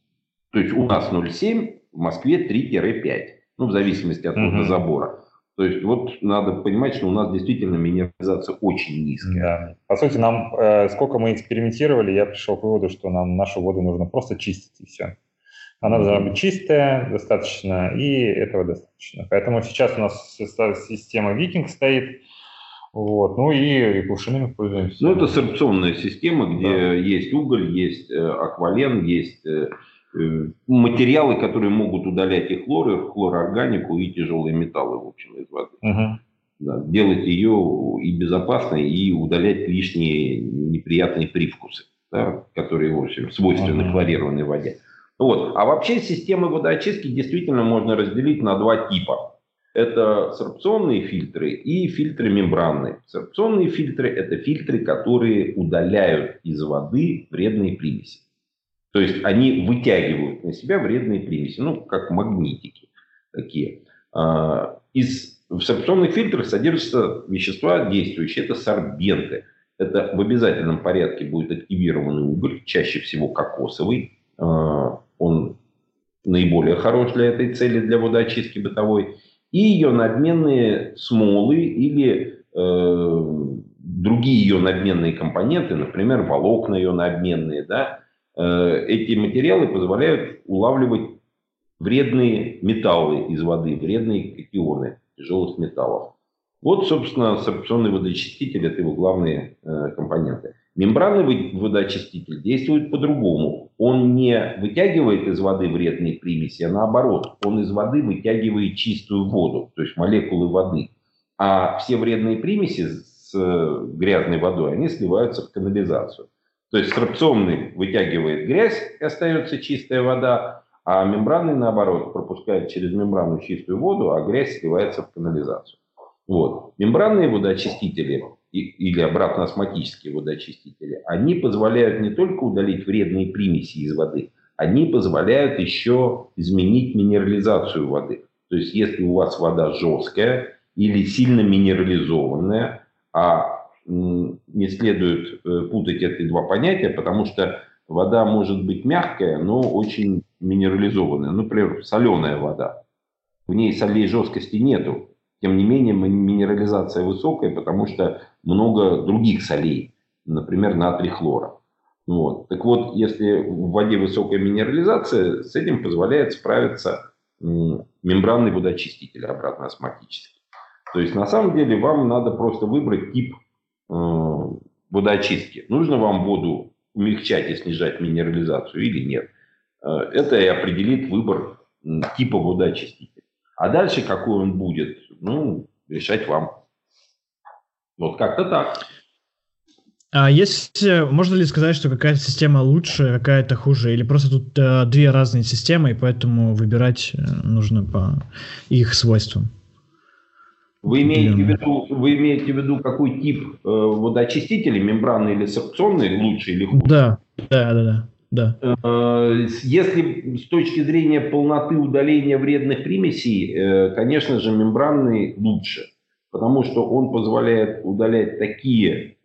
То есть у нас ноль целых семь десятых, в Москве три - пять. Ну, в зависимости от угу. забора. То есть вот надо понимать, что у нас действительно минерализация очень низкая. Да. По сути, нам, э, сколько мы экспериментировали, я пришел к выводу, что нам нашу воду нужно просто чистить и все. Она должна быть чистая, достаточно, и этого достаточно. Поэтому сейчас у нас система Викинг стоит. Вот. Ну и, и кувшинами пользуемся. Ну, это сорбционная система, где да. есть уголь, есть э, аквален, есть... Э, материалы, которые могут удалять и хлор, и хлороорганику, и тяжелые металлы, в общем, из воды. Uh-huh. Да, делать ее и безопасной, и удалять лишние неприятные привкусы, да, которые, в общем, свойственны uh-huh. хлорированной воде. Вот. А вообще системы водоочистки действительно можно разделить на два типа. Это сорбционные фильтры и фильтры мембранные. Сорбционные фильтры – это фильтры, которые удаляют из воды вредные примеси. То есть они вытягивают на себя вредные примеси, ну, как магнитики такие. Из сорбционных фильтров содержатся вещества действующие. Это сорбенты. Это в обязательном порядке будет активированный уголь, чаще всего кокосовый. Он наиболее хорош для этой цели, для водоочистки бытовой. И ее надменные смолы или э, другие ее надменные компоненты, например, волокна ее надменные. Да? Э, эти материалы позволяют улавливать вредные металлы из воды, вредные катионы тяжелых металлов. Вот, собственно, сорбционный водоочиститель – это его главные э, компоненты. Мембранный водоочиститель действует по-другому. Он не вытягивает из воды вредные примеси, а наоборот. Он из воды вытягивает чистую воду, то есть молекулы воды. А все вредные примеси с грязной водой, они сливаются в канализацию. То есть сорбционный вытягивает грязь, и остается чистая вода, а мембранный, наоборот, пропускает через мембрану чистую воду, а грязь сливается в канализацию. Вот. Мембранные водоочистители или обратно-осмотические водоочистители, они позволяют не только удалить вредные примеси из воды, они позволяют еще изменить минерализацию воды. То есть, если у вас вода жесткая или сильно минерализованная, а не следует путать эти два понятия, потому что вода может быть мягкая, но очень минерализованная. Например, соленая вода. В ней солей жесткости нету. Тем не менее, минерализация высокая, потому что много других солей, например, натрий хлора. Вот. Так вот, если в воде высокая минерализация, с этим позволяет справиться мембранный водоочиститель обратно-осмотический. То есть, на самом деле, вам надо просто выбрать тип э, водоочистки. Нужно вам воду умягчать и снижать минерализацию или нет. Это и определит выбор типа водоочистителя. А дальше какой он будет, ну, решать вам. Вот как-то так. А есть, можно ли сказать, что какая-то система лучше, какая-то хуже? Или просто тут э, две разные системы, и поэтому выбирать нужно по их свойствам? Вы имеете, в виду, вы имеете в виду, какой тип э, водоочистителей, мембранный или сорбционный, лучше или хуже? Да, да, да, да. Да. Если с точки зрения полноты удаления вредных примесей, конечно же, мембранный лучше, потому что он позволяет удалять такие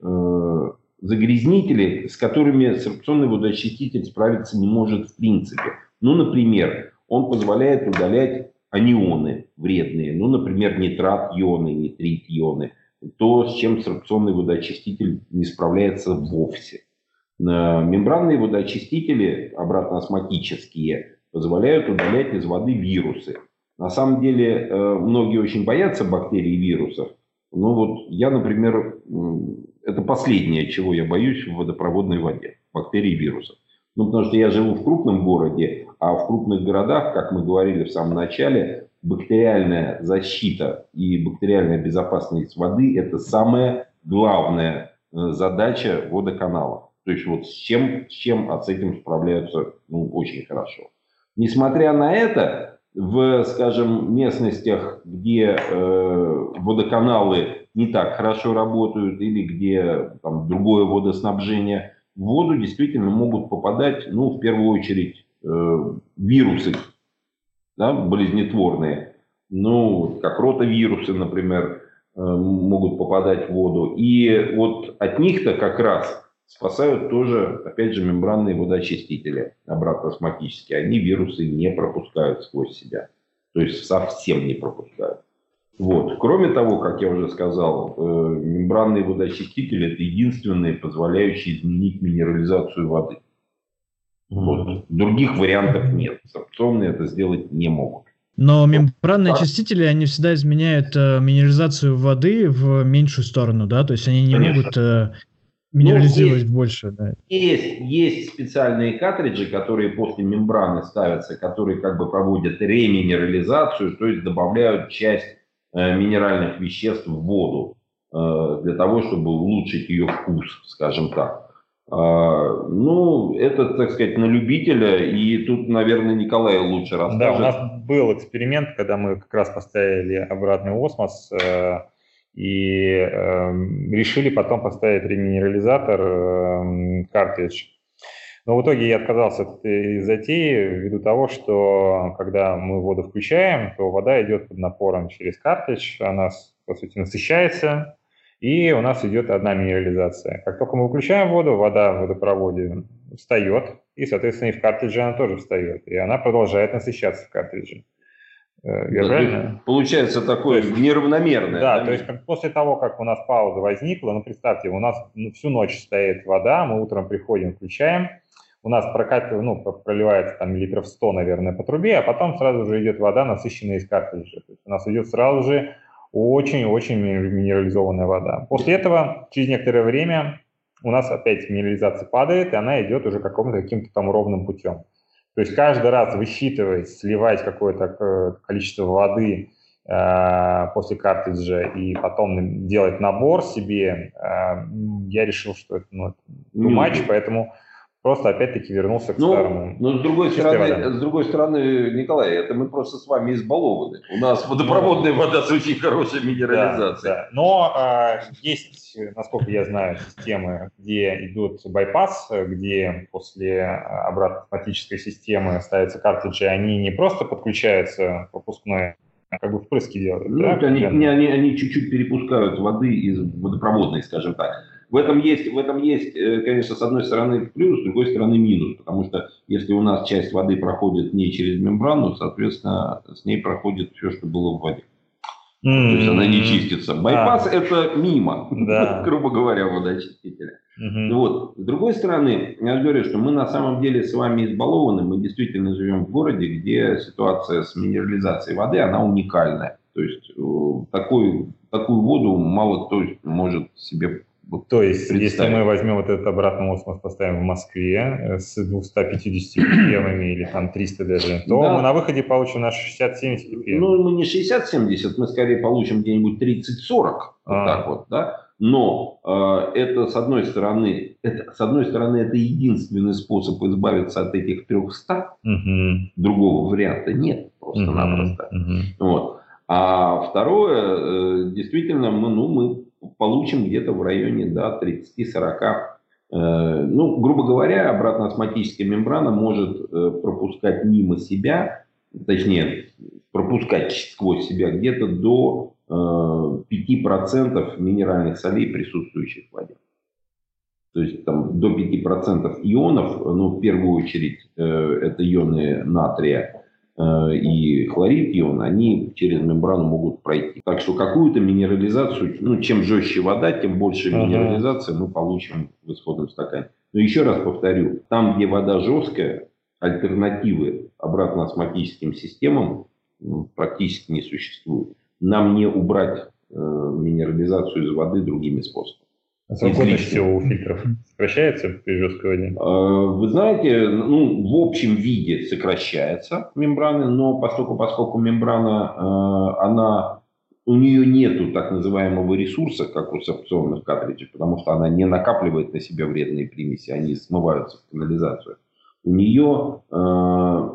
загрязнители, с которыми сорбционный водоочиститель справиться не может в принципе. Ну, например, он позволяет удалять анионы вредные, ну, например, нитрат-ионы, нитрит-ионы, то, с чем сорбционный водоочиститель не справляется вовсе. Мембранные водоочистители, обратно-осмотические, позволяют удалять из воды вирусы. На самом деле, многие очень боятся бактерий и вирусов. Но вот я, например, это последнее, чего я боюсь в водопроводной воде. Бактерий и вирусов. Ну, потому что я живу в крупном городе, а в крупных городах, как мы говорили в самом начале, бактериальная защита и бактериальная безопасность воды – это самая главная задача водоканала. То есть вот с чем, с чем, а с этим справляются ну, очень хорошо. Несмотря на это, в, скажем, местностях, где э, водоканалы не так хорошо работают или где там, другое водоснабжение, в воду действительно могут попадать, ну, в первую очередь, э, вирусы, да, болезнетворные. Ну, как ротавирусы, например, э, могут попадать в воду. И вот от них-то как раз... спасают тоже, опять же, мембранные водоочистители обратно-осмотические. Они вирусы не пропускают сквозь себя. То есть совсем не пропускают. Вот. Кроме того, как я уже сказал, мембранные водоочистители – это единственные, позволяющие изменить минерализацию воды. Вот. Других вариантов нет. Сорбционные это сделать не могут. Но мембранные очистители, они всегда изменяют э, минерализацию воды в меньшую сторону, да? То есть они не Конечно. могут... Э... Минерализировать ну, больше, да. Есть, есть специальные картриджи, которые после мембраны ставятся, которые как бы проводят реминерализацию, то есть добавляют часть э, минеральных веществ в воду э, для того, чтобы улучшить ее вкус, скажем так. Ну, это, так сказать, на любителя, и тут, наверное, Николай лучше расскажет. Да, у нас был эксперимент, когда мы как раз поставили обратный осмос э, и э, решили потом поставить реминерализатор, э, картридж. Но в итоге я отказался от этой затеи ввиду того, что когда мы воду включаем, то вода идет под напором через картридж, она, по сути, насыщается. И у нас идет одна минерализация. Как только мы выключаем воду, вода в водопроводе встает, и, соответственно, и в картридже она тоже встает. И она продолжает насыщаться в картридже. Я да, правильно? Получается такое то есть, неравномерное. Да, да, то есть после того, как у нас пауза возникла, ну, представьте, у нас всю ночь стоит вода, мы утром приходим, включаем, у нас прокат, ну, проливается там литров сто, наверное, по трубе, а потом сразу же идет вода, насыщенная из картриджа. То есть у нас идет сразу же очень-очень минерализованная вода. После этого, через некоторое время, у нас опять минерализация падает, и она идет уже каким-то каким-то там ровным путем. То есть каждый раз высчитывать, сливать какое-то количество воды э, после картриджа и потом делать набор себе, э, я решил, что это ну, too much, поэтому... Просто опять-таки вернулся к ну, старому. Но с другой, стороны, с другой стороны, Николай, это мы просто с вами избалованы. У нас водопроводная ну, вода с очень хорошей минерализацией. Да, да. Но а, есть, насколько я знаю, системы, где идут байпас, где после обратной автоматической системы ставятся картриджи, они не просто подключаются пропускной, как бы впрыски делают. Ну, да, они, они, они чуть-чуть перепускают воды из водопроводной, скажем так. В этом есть, в этом есть, конечно, с одной стороны плюс, с другой стороны минус, потому что если у нас часть воды проходит не через мембрану, соответственно, с ней проходит все, что было в воде. Mm-hmm. То есть она не чистится. Байпас ah. – это мимо, да. грубо говоря, водоочистителя. Mm-hmm. Вот. С другой стороны, я говорю, что мы на самом деле с вами избалованы, мы действительно живем в городе, где ситуация с минерализацией воды, она уникальная. То есть такую, такую воду мало кто может себе. Вот то есть, если мы возьмем вот этот обратный осмос, поставим в Москве с двумястами пятьюдесятью пи пи эм или там тремястами даже, то да. мы на выходе получим наши шестьдесят-семьдесят пи пи эм. Ну, мы не шестьдесят-семьдесят, мы скорее получим где-нибудь тридцать-сорок, а. Вот так вот, да. Но э, это, с одной стороны, это, с одной стороны, это единственный способ избавиться от этих трехсот, угу. другого варианта нет просто-напросто. Угу. Вот. А второе, э, действительно, мы, ну, мы получим где-то в районе до да, тридцати-сорока. Ну, грубо говоря, обратноосмотическая мембрана может пропускать мимо себя, точнее, пропускать сквозь себя где-то до пяти процентов минеральных солей, присутствующих в воде. То есть там до пяти процентов ионов, ну, в первую очередь, это ионы натрия и хлорид ион, они через мембрану могут пройти. Так что какую-то минерализацию, ну, чем жестче вода, тем больше ага. минерализации мы получим в исходном стакане. Но еще раз повторю, там, где вода жесткая, альтернативы обратно-осмотическим системам ну, практически не существует. Нам не убрать э, минерализацию из воды другими способами. А срокотность у фильтров сокращается при жесткой воде? Вы знаете, ну, в общем виде сокращается мембраны, но поскольку, поскольку мембрана, э, она, у нее нету так называемого ресурса, как у сорбционных картриджей, потому что она не накапливает на себя вредные примеси, они смываются в канализацию. У нее э,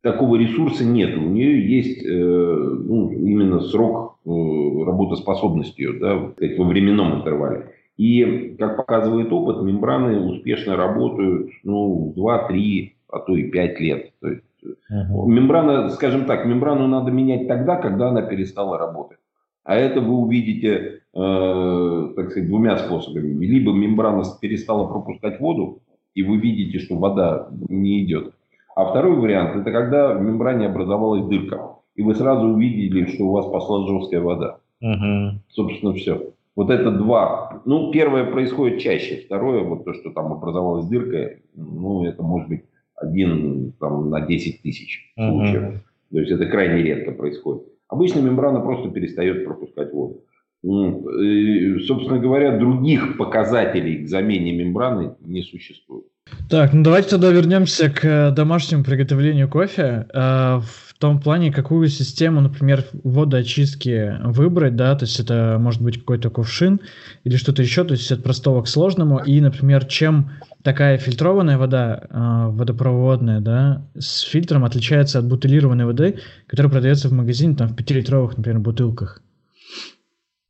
такого ресурса нет, у нее есть э, ну, именно срок работоспособностью, да, во временном интервале. И, как показывает опыт, мембраны успешно работают ну, два-три, а то и пять лет. То есть, uh-huh. мембрана, скажем так, мембрану надо менять тогда, когда она перестала работать. А это вы увидите э, так сказать, двумя способами. Либо мембрана перестала пропускать воду, и вы видите, что вода не идет. А второй вариант – это когда в мембране образовалась дырка. И вы сразу увидели, что у вас пошла жесткая вода. Угу. Собственно, все. Вот это два. Ну, первое происходит чаще. Второе, вот то, что там образовалась дырка, ну, это может быть один там, на десять тысяч случаев. Угу. То есть это крайне редко происходит. Обычно мембрана просто перестает пропускать воду. И, собственно говоря, других показателей к замене мембраны не существует. Так, ну давайте тогда вернемся к домашнему приготовлению кофе. В том плане, какую систему, например, водоочистки выбрать, да, то есть это может быть какой-то кувшин или что-то еще, то есть от простого к сложному. И, например, чем такая фильтрованная вода, водопроводная, да, с фильтром отличается от бутылированной воды, которая продается в магазине, там, в пятилитровых, например, бутылках.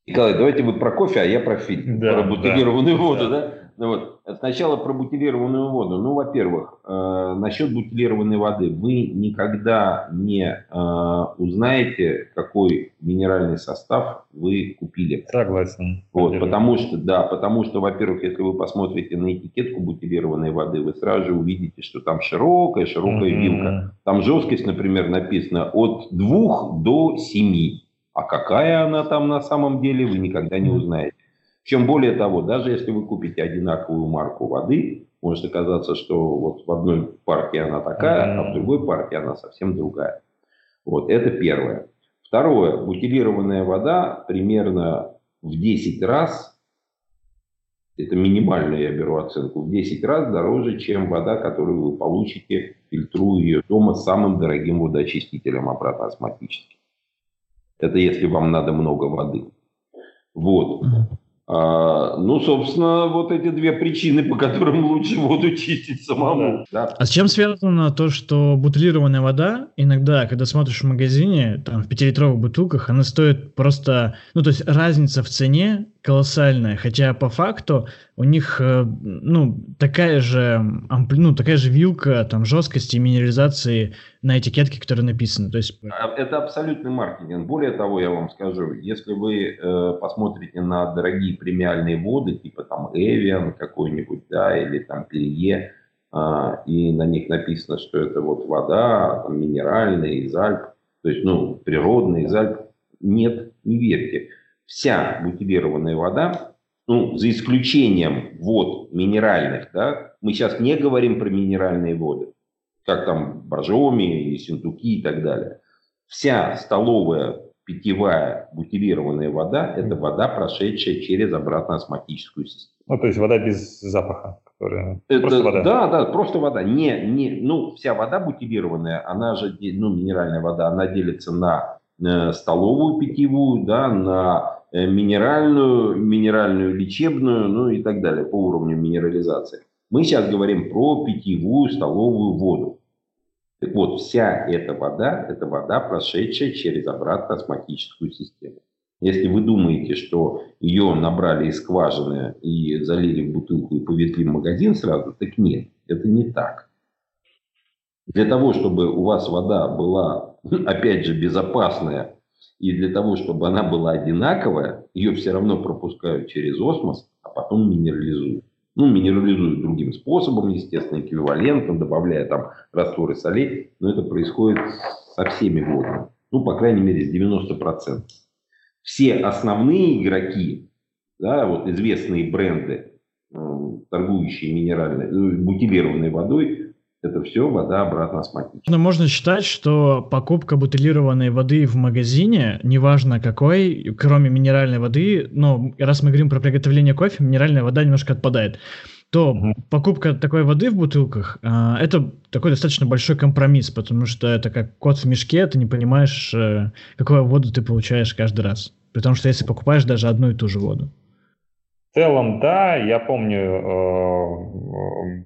Николай, давайте вы про кофе, а я про фильтр, да, про бутылированную да, воду, да? да? Ну, вот. Сначала про бутилированную воду. Ну, во-первых, э, насчет бутилированной воды. Вы никогда не э, узнаете, какой минеральный состав вы купили. Согласен. Вот, потому что, да, потому что, во-первых, если вы посмотрите на этикетку бутилированной воды, вы сразу же увидите, что там широкая, широкая mm-hmm. вилка. Там жесткость, например, написана от двух до семи. А какая она там на самом деле, вы никогда не узнаете. Чем более того, даже если вы купите одинаковую марку воды, может оказаться, что вот в одной партии она такая, а в другой партии она совсем другая. Вот это первое. Второе. Бутилированная вода примерно в десять раз, это минимальную я беру оценку, в десять раз дороже, чем вода, которую вы получите, фильтруя ее дома самым дорогим водоочистителем обратно-осмотическим. Это если вам надо много воды. Вот. А, ну, собственно, вот эти две причины, по которым лучше воду чистить самому. Да. Да. А с чем связано то, что бутылированная вода, иногда, когда смотришь в магазине, там, в пятилитровых бутылках, она стоит просто... Ну, то есть разница в цене колоссальная, хотя по факту у них, ну, такая же, ну, такая же вилка, там, жесткости и минерализации на этикетке, которая написана. То есть... Это абсолютный маркетинг. Более того, я вам скажу, если вы э, посмотрите на дорогие премиальные воды, типа там Эвиан какой-нибудь, да, или там Пелье, э, и на них написано, что это вот вода там, минеральная из Альп, то есть, ну, природная из Альп. Нет, не верьте. Вся бутилированная вода, ну, за исключением вод минеральных, да, мы сейчас не говорим про минеральные воды, как там Боржоми и Синтуки и так далее. Вся столовая питьевая бутилированная вода – это вода, прошедшая через обратно-осмотическую систему. Ну, то есть вода без запаха, которая… Это, просто вода. Да, да, просто вода. Не, не, ну, вся вода бутилированная, она же, ну, минеральная вода, она делится на столовую питьевую, да, на минеральную, минеральную лечебную, ну и так далее по уровню минерализации. Мы сейчас говорим про питьевую столовую воду. Так вот, вся эта вода, это вода, прошедшая через обратно-осмотическую систему. Если вы думаете, что ее набрали из скважины и залили в бутылку и повезли в магазин сразу, так нет, это не так. Для того, чтобы у вас вода была, опять же, безопасная, и для того, чтобы она была одинаковая, ее все равно пропускают через осмос, а потом минерализуют. Ну, минерализуют другим способом, естественно, эквивалентом, добавляя там растворы солей, но это происходит со всеми водами. Ну, по крайней мере, с девяноста процентов. Все основные игроки, да, вот известные бренды, торгующие минеральной, бутилированной водой, это все вода обратно осмотическая. Можно считать, что покупка бутилированной воды в магазине, неважно какой, кроме минеральной воды, но раз мы говорим про приготовление кофе, минеральная вода немножко отпадает, то mm-hmm. покупка такой воды в бутылках а, – это такой достаточно большой компромисс, потому что это как кот в мешке, ты не понимаешь, какую воду ты получаешь каждый раз. При том, что если покупаешь даже одну и ту же воду. В целом, да, я помню,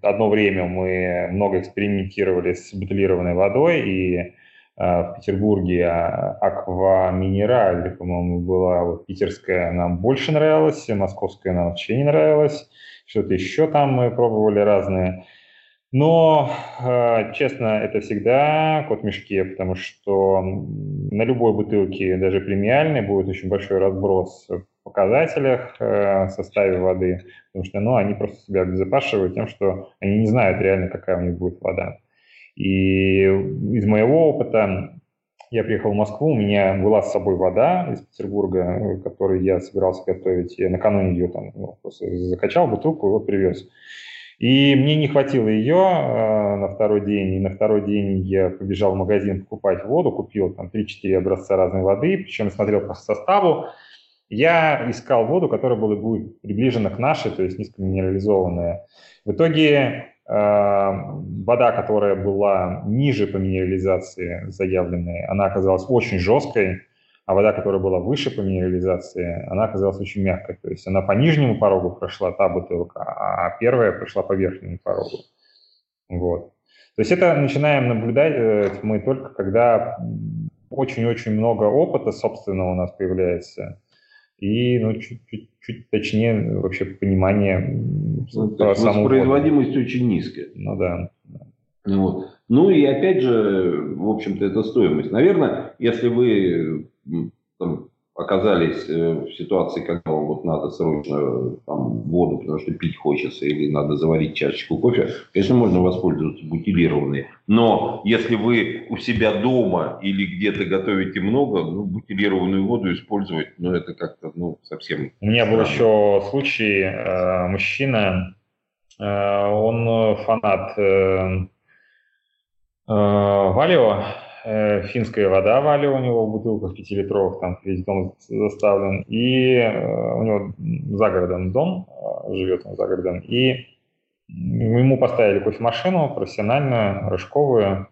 одно время мы много экспериментировали с бутилированной водой, и в Петербурге Аква Минерале, по-моему, была вот, питерская нам больше нравилась, московская нам вообще не нравилась, что-то еще там мы пробовали разные. Но, честно, это всегда кот в мешке, потому что на любой бутылке, даже премиальной, будет очень большой разброс в показателях, в составе воды, потому что, ну, они просто себя обезопасивают тем, что они не знают реально, какая у них будет вода. И из моего опыта, я приехал в Москву, у меня была с собой вода из Петербурга, которую я собирался готовить, я накануне ее там, ну, просто закачал бутылку и вот привез. И мне не хватило ее э, на второй день, и на второй день я побежал в магазин покупать воду, купил там три-четыре образца разной воды, причем смотрел по составу. Я искал воду, которая была, будет приближена к нашей, то есть низкоминерализованная. В итоге э, Вода, которая была ниже по минерализации заявленной, она оказалась очень жесткой, а вода, которая была выше по минерализации, она оказалась очень мягкой. То есть она по нижнему порогу прошла, та бутылка, а первая прошла по верхнему порогу. Вот. То есть это начинаем наблюдать мы только когда очень-очень много опыта собственного у нас появляется, и ну, чуть-чуть чуть точнее вообще понимание ну, про саму производимость очень низкая. Ну да. Вот. Ну и опять же, в общем-то, это стоимость. Наверное, если вы там, оказались в ситуации, когда вам вот надо срочно там, воду, потому что пить хочется, или надо заварить чашечку кофе, конечно, можно воспользоваться бутилированной. Но если вы у себя дома или где-то готовите много, ну, бутилированную воду использовать, ну, это как-то, ну, совсем... У меня странно. Был еще случай, э, мужчина, э, он фанат э, э, Валио, финская вода Валио у него в бутылках пятилитровых, там весь дом заставлен, и э, у него за городом дом, э, живет он за городом, и ему поставили кофемашину профессиональную, рожковую,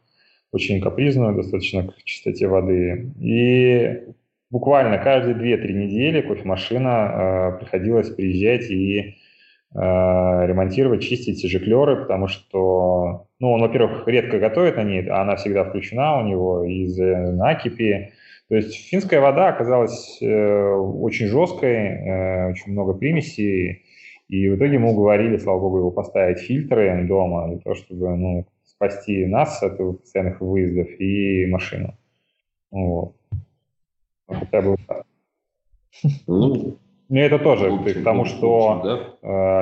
очень капризную, достаточно к чистоте воды, и буквально каждые две-три недели кофемашина э, приходилось приезжать и э, ремонтировать, чистить жиклеры, потому что... Ну, он, во-первых, редко готовит на ней, а она всегда включена у него из накипи. То есть финская вода оказалась э, очень жесткой, э, очень много примесей. И в итоге ему уговорили, слава богу, его поставить фильтры дома, для того, чтобы ну, спасти нас от постоянных выездов и машину. Вот. Хотя бы так. Ну, это тоже к тому, что да?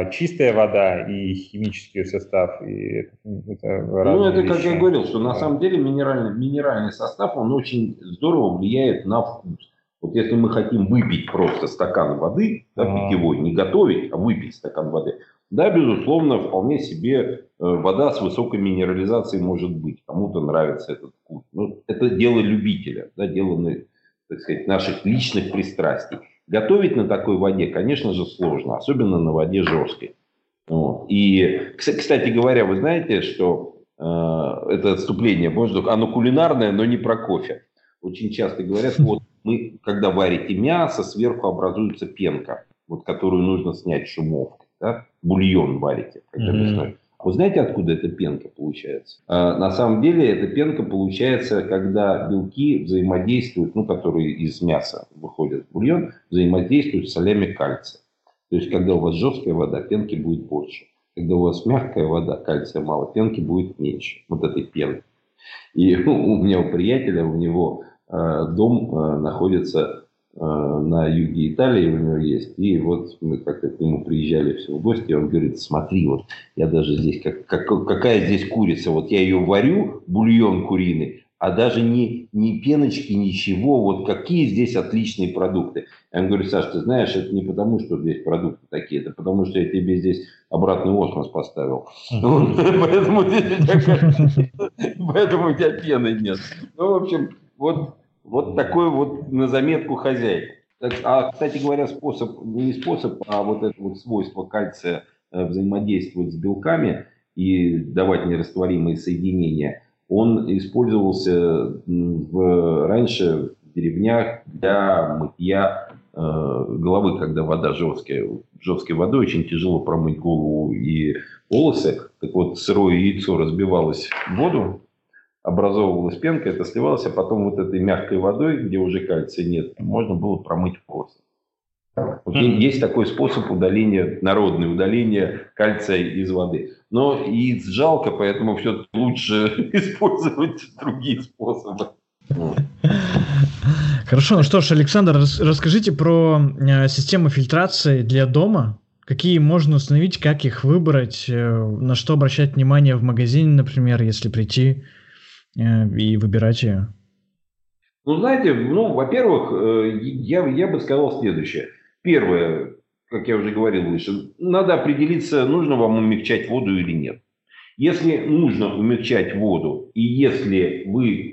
э, чистая вода и химический состав, и это, это ну, это, вещи. Как я говорил, что на да. самом деле минеральный, минеральный состав, он очень здорово влияет на вкус. Вот если мы хотим выпить просто стакан воды, да, а. питьевой, не готовить, а выпить стакан воды, да, безусловно, вполне себе вода с высокой минерализацией может быть. Кому-то нравится этот вкус. Ну, это дело любителя, да, дело, так сказать, наших личных пристрастий. Готовить на такой воде, конечно же, сложно, особенно на воде жесткой. Вот. И, кстати говоря, вы знаете, что э, это отступление, оно кулинарное, но не про кофе. Очень часто говорят, вот мы, когда варите мясо, сверху образуется пенка, вот, которую нужно снять шумовкой. Да? Бульон варите. Когда mm-hmm. Вы знаете, откуда эта пенка получается? Э, на самом деле, эта пенка получается, когда белки взаимодействуют, ну, которые из мяса выходят в бульон, взаимодействуют с солями кальция. То есть, когда у вас жесткая вода, пенки будет больше. Когда у вас мягкая вода, кальция мало, пенки будет меньше. Вот этой пены. И ну, у меня у приятеля, у него э, дом э, находится э, на юге Италии, у него есть. И вот мы как-то к нему приезжали все в гости, и он говорит, смотри, вот я даже здесь, как, как, какая здесь курица, вот я ее варю, бульон куриный, а даже ни, ни пеночки, ничего, вот какие здесь отличные продукты. Я ему говорю, Саш, ты знаешь, это не потому, что здесь продукты такие, это потому, что я тебе здесь обратный осмос поставил. Поэтому у тебя пены нет. Ну, в общем, вот такой вот на заметку хозяин. А, кстати говоря, способ, не способ, а вот это вот свойство кальция взаимодействовать с белками и давать нерастворимые соединения, он использовался в, раньше в деревнях для мытья э, головы, когда вода жесткая. Жесткой водой очень тяжело промыть голову и волосы. Так вот, сырое яйцо разбивалось в воду, образовывалась пенка, это сливалось, а потом вот этой мягкой водой, где уже кальция нет, можно было промыть волосы. Вот есть такой способ удаления, народное удаление кальция из воды. Но яиц жалко, поэтому все лучше использовать другие способы. Хорошо, ну что ж, Александр, расскажите про систему фильтрации для дома. Какие можно установить, как их выбрать, на что обращать внимание в магазине, например, если прийти и выбирать ее? Ну, знаете, ну, во-первых, я, я бы сказал следующее. Первое, как я уже говорил выше, надо определиться, нужно вам умягчать воду или нет. Если нужно умягчать воду, и если вы э,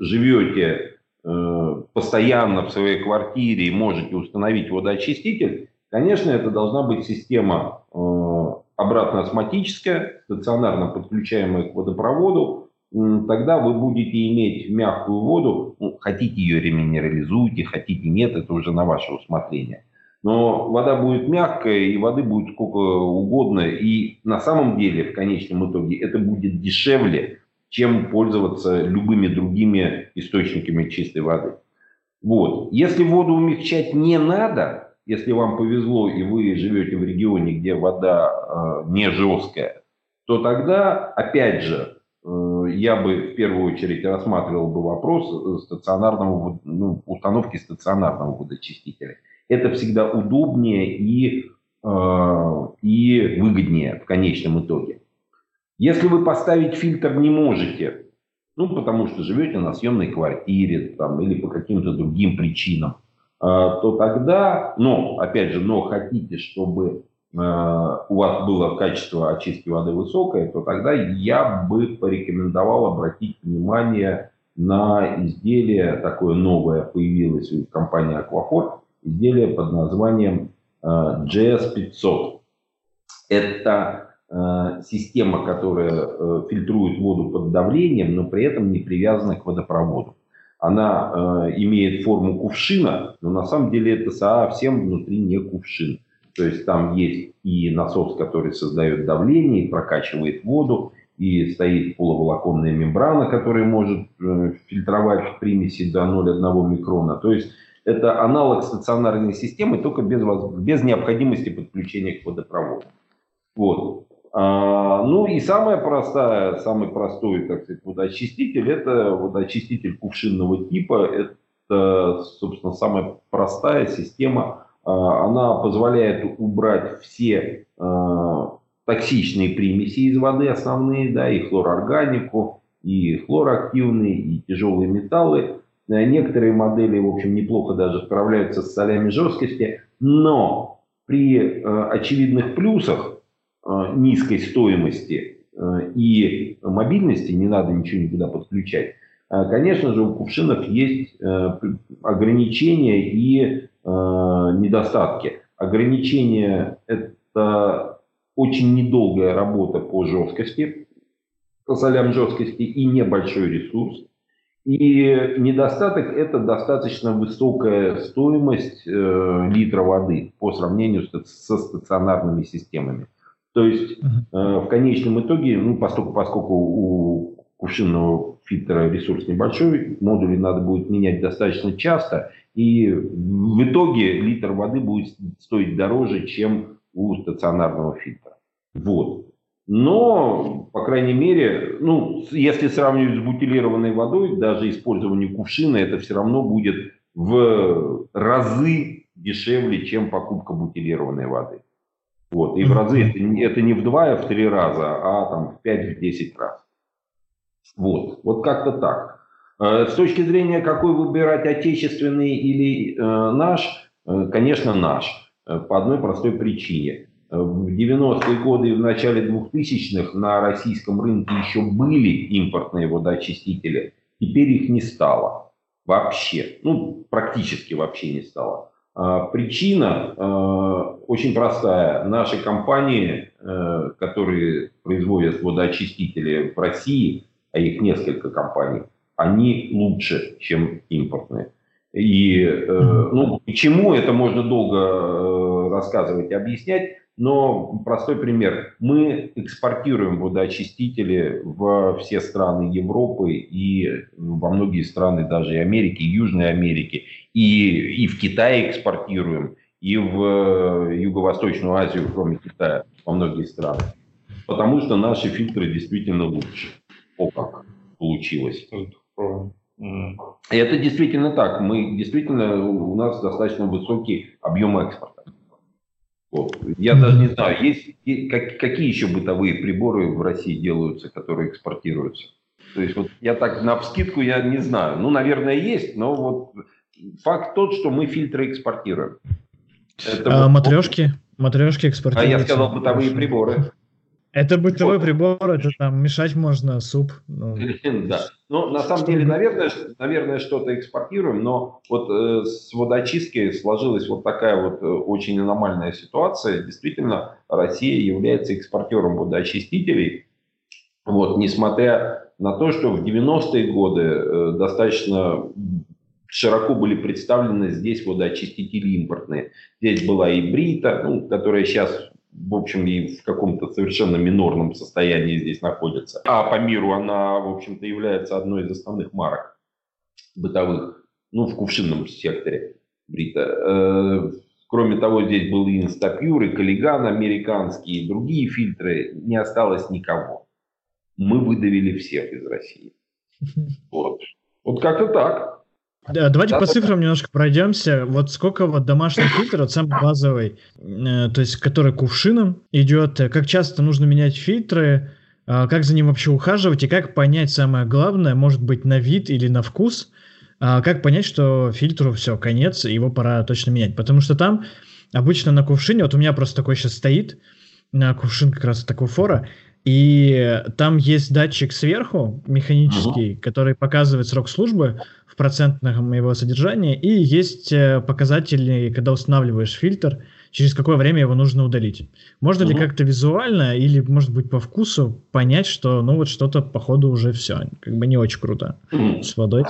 живете э, постоянно в своей квартире и можете установить водоочиститель, конечно, это должна быть система э, обратноосмотическая, стационарно подключаемая к водопроводу, тогда вы будете иметь мягкую воду, ну, хотите ее реминерализуйте, хотите нет, это уже на ваше усмотрение. Но вода будет мягкая, и воды будет сколько угодно, и на самом деле в конечном итоге это будет дешевле, чем пользоваться любыми другими источниками чистой воды. Вот. Если воду умягчать не надо, если вам повезло и вы живете в регионе, где вода э, не жесткая, то тогда, опять же, э, я бы в первую очередь рассматривал бы вопрос стационарного, ну, установки стационарного водоочистителя. Это всегда удобнее и, э, и выгоднее в конечном итоге. Если вы поставить фильтр не можете, ну, потому что живете на съемной квартире там, или по каким-то другим причинам, э, то тогда, но, опять же, но хотите, чтобы э, у вас было качество очистки воды высокое, то тогда я бы порекомендовал обратить внимание на изделие, такое новое появилось в компании Аквафор, изделие под названием э, джи эс пятьсот. Это система, которая фильтрует воду под давлением, но при этом не привязана к водопроводу. Она э, имеет форму кувшина, но на самом деле это совсем внутри не кувшин. То есть там есть и насос, который создает давление, и прокачивает воду, и стоит полуволоконная мембрана, которая может э, фильтровать примеси до ноль целых одного микрона. То есть это аналог стационарной системы, только без, без необходимости подключения к водопроводу. Вот. А, ну и самая простая, самый простой, так сказать, водоочиститель — это водоочиститель кувшинного типа. Это, собственно, самая простая система. А, она позволяет убрать все а, токсичные примеси из воды основные, да, и хлорорганику, и хлороактивные, и тяжелые металлы. А некоторые модели, в общем, неплохо даже справляются с солями жесткости, но при а, очевидных плюсах низкой стоимости и мобильности, не надо ничего никуда подключать, конечно же, у кувшинов есть ограничения и недостатки. Ограничения – это очень недолгая работа по жесткости, по солям жесткости и небольшой ресурс. И недостаток – это достаточно высокая стоимость литра воды по сравнению со стационарными системами. То есть uh-huh. э, в конечном итоге, ну, поскольку, поскольку у кувшинного фильтра ресурс небольшой, модули надо будет менять достаточно часто, и в итоге литр воды будет стоить дороже, чем у стационарного фильтра. Вот. Но, по крайней мере, ну, если сравнивать с бутилированной водой, даже использование кувшина, это все равно будет в разы дешевле, чем покупка бутилированной воды. Вот. И в разы, это, это не в два, а в три раза, а там, в пять, в десять раз. Вот, вот как-то так. С точки зрения, какой выбирать, отечественный или наш, конечно, наш. По одной простой причине. В девяностые годы и в начале двухтысячных на российском рынке еще были импортные водоочистители. Теперь их не стало вообще. Ну, практически вообще не стало. Причина э, очень простая. Наши компании, э, которые производят водоочистители в России, а их несколько компаний, они лучше, чем импортные. И э, ну, почему, это можно долго э, рассказывать и объяснять, но простой пример. Мы экспортируем водоочистители во все страны Европы и во многие страны даже и Америки, и Южной Америки. И, и в Китай экспортируем, и в Юго-Восточную Азию, кроме Китая, во многие страны. Потому что наши фильтры действительно лучше. О, как получилось. Это действительно так. Мы действительно, у нас достаточно высокий объем экспорта. Вот. Я даже не знаю, есть, как, какие еще бытовые приборы в России делаются, которые экспортируются. То есть, вот я так навскидку я не знаю. Ну, наверное, есть, но вот... Факт тот, что мы фильтры экспортируем. А, вот... Матрешки? Матрешки экспортируются. А я сказал бытовые приборы. Это бытовой вот. прибор, это там мешать можно, суп. Ну. Да. Ну, на самом деле, наверное, наверное, что-то экспортируем, но вот э, с водоочисткой сложилась вот такая вот э, очень аномальная ситуация. Действительно, Россия является экспортером водоочистителей. Вот, несмотря на то, что в девяностые годы э, достаточно широко были представлены здесь водоочистители импортные. Здесь была и Брита, ну, которая сейчас, в общем, и в каком-то совершенно минорном состоянии здесь находится. А по миру она, в общем-то, является одной из основных марок бытовых, ну, в кувшинном секторе Брита. Э, кроме того, здесь был и Instapure, и Coligan, американские, и другие фильтры. Не осталось никого. Мы выдавили всех из России. Вот, вот как-то так. Да, давайте да, по цифрам да. немножко пройдемся. Вот сколько вот домашних фильтров, самый базовый, э, то есть который кувшином идет, как часто нужно менять фильтры, э, как за ним вообще ухаживать и как понять самое главное, может быть, на вид или на вкус, э, как понять, что фильтру все, конец, его пора точно менять. Потому что там обычно на кувшине, вот у меня просто такой сейчас стоит, на кувшин как раз такого фора, и там есть датчик сверху, механический, uh-huh. который показывает срок службы в процентном его содержании, и есть показатели, когда устанавливаешь фильтр, через какое время его нужно удалить. Можно uh-huh. ли как-то визуально или, может быть, по вкусу понять, что ну вот что-то, походу, уже все, как бы не очень круто uh-huh. с водой?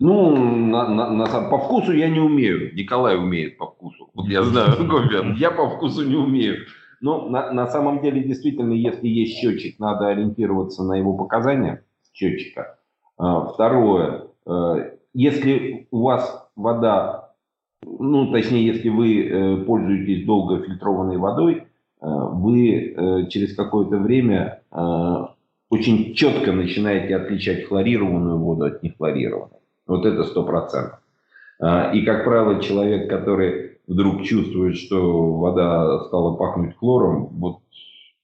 Ну, на, на, на, по вкусу я не умею. Николай умеет по вкусу. Вот я знаю, я по вкусу не умею. Но на, на самом деле, действительно, если есть счетчик, надо ориентироваться на его показания счетчика. Второе, если у вас вода, ну, точнее, если вы пользуетесь долго фильтрованной водой, вы через какое-то время очень четко начинаете отличать хлорированную воду от нехлорированной. Вот это сто процентов. И, как правило, человек, который вдруг чувствует, что вода стала пахнуть хлором, вот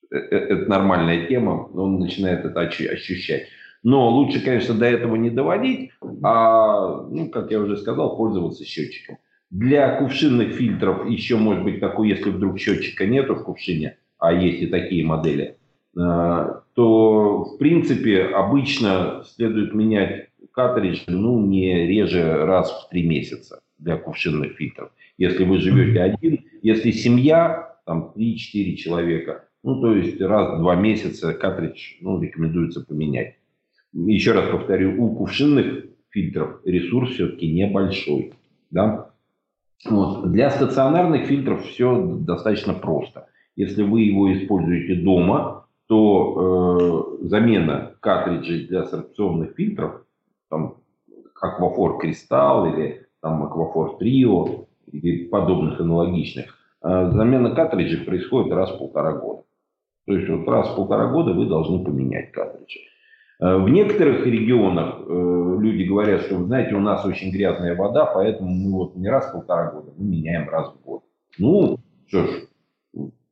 это нормальная тема, он начинает это ощущать. Но лучше, конечно, до этого не доводить, а, ну, как я уже сказал, пользоваться счетчиком. Для кувшинных фильтров еще может быть такой, если вдруг счетчика нету в кувшине, а есть и такие модели, то, в принципе, обычно следует менять картридж, ну, не реже раз в три месяца для кувшинных фильтров. Если вы живете один, если семья, там три-четыре человека, ну, то есть раз в два месяца картридж, ну, рекомендуется поменять. Еще раз повторю, у кувшинных фильтров ресурс все-таки небольшой, да? Вот. Для стационарных фильтров все достаточно просто. Если вы его используете дома, то э, замена картриджей для сорбционных фильтров, там, Аквафор Кристалл или там Аквафор Трио или подобных аналогичных, замена картриджей происходит раз в полтора года. То есть вот раз в полтора года вы должны поменять картриджи. В некоторых регионах люди говорят, что, вы знаете, у нас очень грязная вода, поэтому мы вот не раз в полтора года, мы меняем раз в год. Ну, что ж,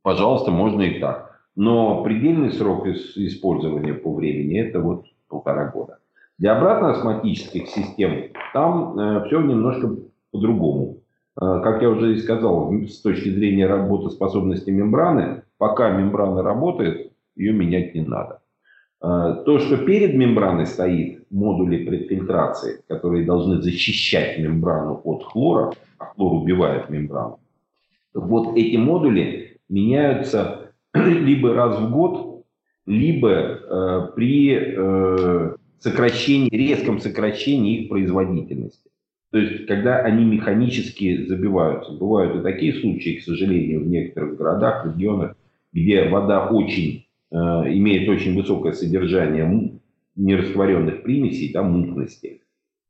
пожалуйста, можно и так. Но предельный срок использования по времени – это вот полтора года. Для обратно-осмотических систем там э, все немножко по-другому. Э, как я уже и сказал, с точки зрения работоспособности мембраны, пока мембрана работает, ее менять не надо. Э, то, что перед мембраной стоит модули предфильтрации, которые должны защищать мембрану от хлора, а хлор убивает мембрану, вот эти модули меняются либо раз в год, либо э, при... Э, сокращении, резком сокращении их производительности. То есть, когда они механически забиваются. Бывают и такие случаи, к сожалению, в некоторых городах, регионах, где вода очень, э, имеет очень высокое содержание нерастворенных примесей, да, мутности.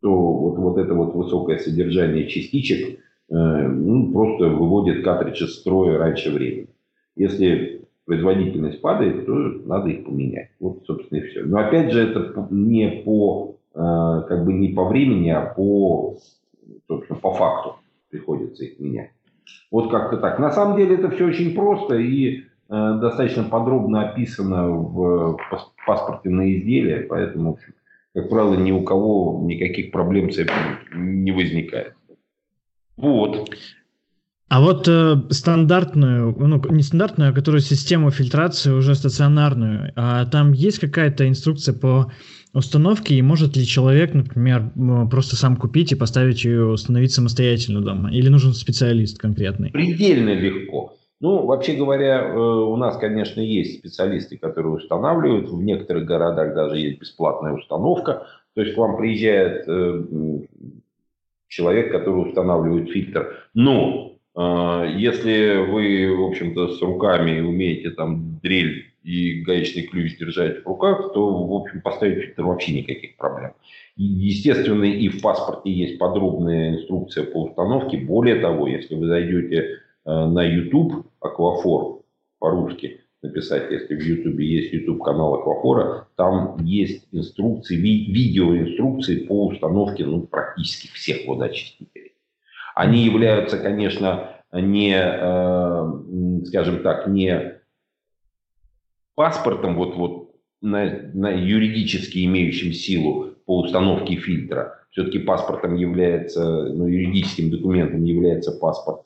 То вот, вот это вот высокое содержание частичек э, ну, просто выводит картридж из строя раньше времени. Если производительность падает, то надо их поменять. Вот, собственно, и все. Но опять же, это не по, э, как бы не по времени, а по, собственно, по факту приходится их менять. Вот как-то так. На самом деле это все очень просто и э, достаточно подробно описано в паспорте на изделие, поэтому, в общем, как правило, ни у кого никаких проблем с этим не возникает. Вот. А вот э, стандартную, ну не стандартную, а которую систему фильтрации уже стационарную, а там есть какая-то инструкция по установке, и может ли человек, например, просто сам купить и поставить ее, установить самостоятельно дома? Или нужен специалист конкретный? Предельно легко. Ну, вообще говоря, у нас, конечно, есть специалисты, которые устанавливают. В некоторых городах даже есть бесплатная установка. То есть к вам приезжает человек, который устанавливает фильтр. Но если вы, в общем-то, с руками умеете там дрель и гаечный ключ держать в руках, то, в общем, поставить фильтр вообще никаких проблем. Естественно, и в паспорте есть подробная инструкция по установке. Более того, если вы зайдете на YouTube Аквафор по-русски написать, если в YouTube есть YouTube канал Аквафора, там есть инструкции, ви- видеоинструкции по установке ну, практически всех водоочистителей. Они являются, конечно, не, э, скажем так, не паспортом, вот, вот на, на юридически имеющим силу по установке фильтра. Все-таки паспортом является, ну, юридическим документом является паспорт,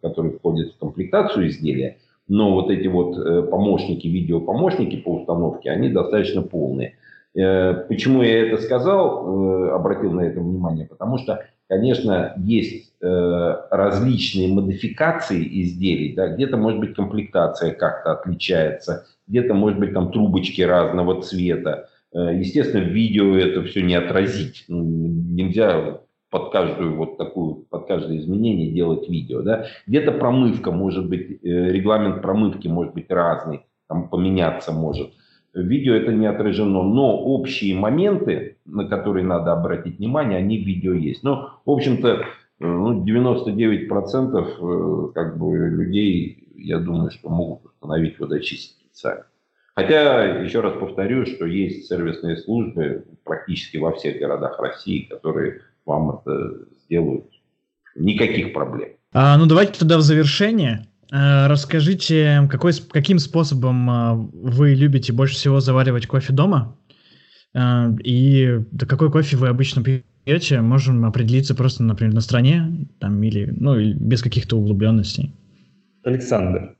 который входит в комплектацию изделия. Но вот эти вот помощники, видеопомощники по установке, они достаточно полные. Почему я это сказал, обратил на это внимание? Потому что, конечно, есть различные модификации изделий. Да? Где-то, может быть, комплектация как-то отличается. Где-то, может быть, там трубочки разного цвета. Естественно, в видео это все не отразить. Нельзя под каждую вот такую, под каждое изменение делать видео. Да? Где-то промывка может быть, регламент промывки может быть разный, там поменяться может. В видео это не отражено, но общие моменты, на которые надо обратить внимание, они в видео есть. Но, в общем-то, девяносто девять процентов как бы людей, я думаю, что могут установить водоочиститель сами. Хотя, еще раз повторю, что есть сервисные службы практически во всех городах России, которые вам это сделают. Никаких проблем. А, ну, давайте тогда в завершение. Расскажите, какой, каким способом вы любите больше всего заваривать кофе дома? И да, какой кофе вы обычно пьете? Можем определиться просто, например, на стране, там, или, ну, или без каких-то углубленностей. Александр.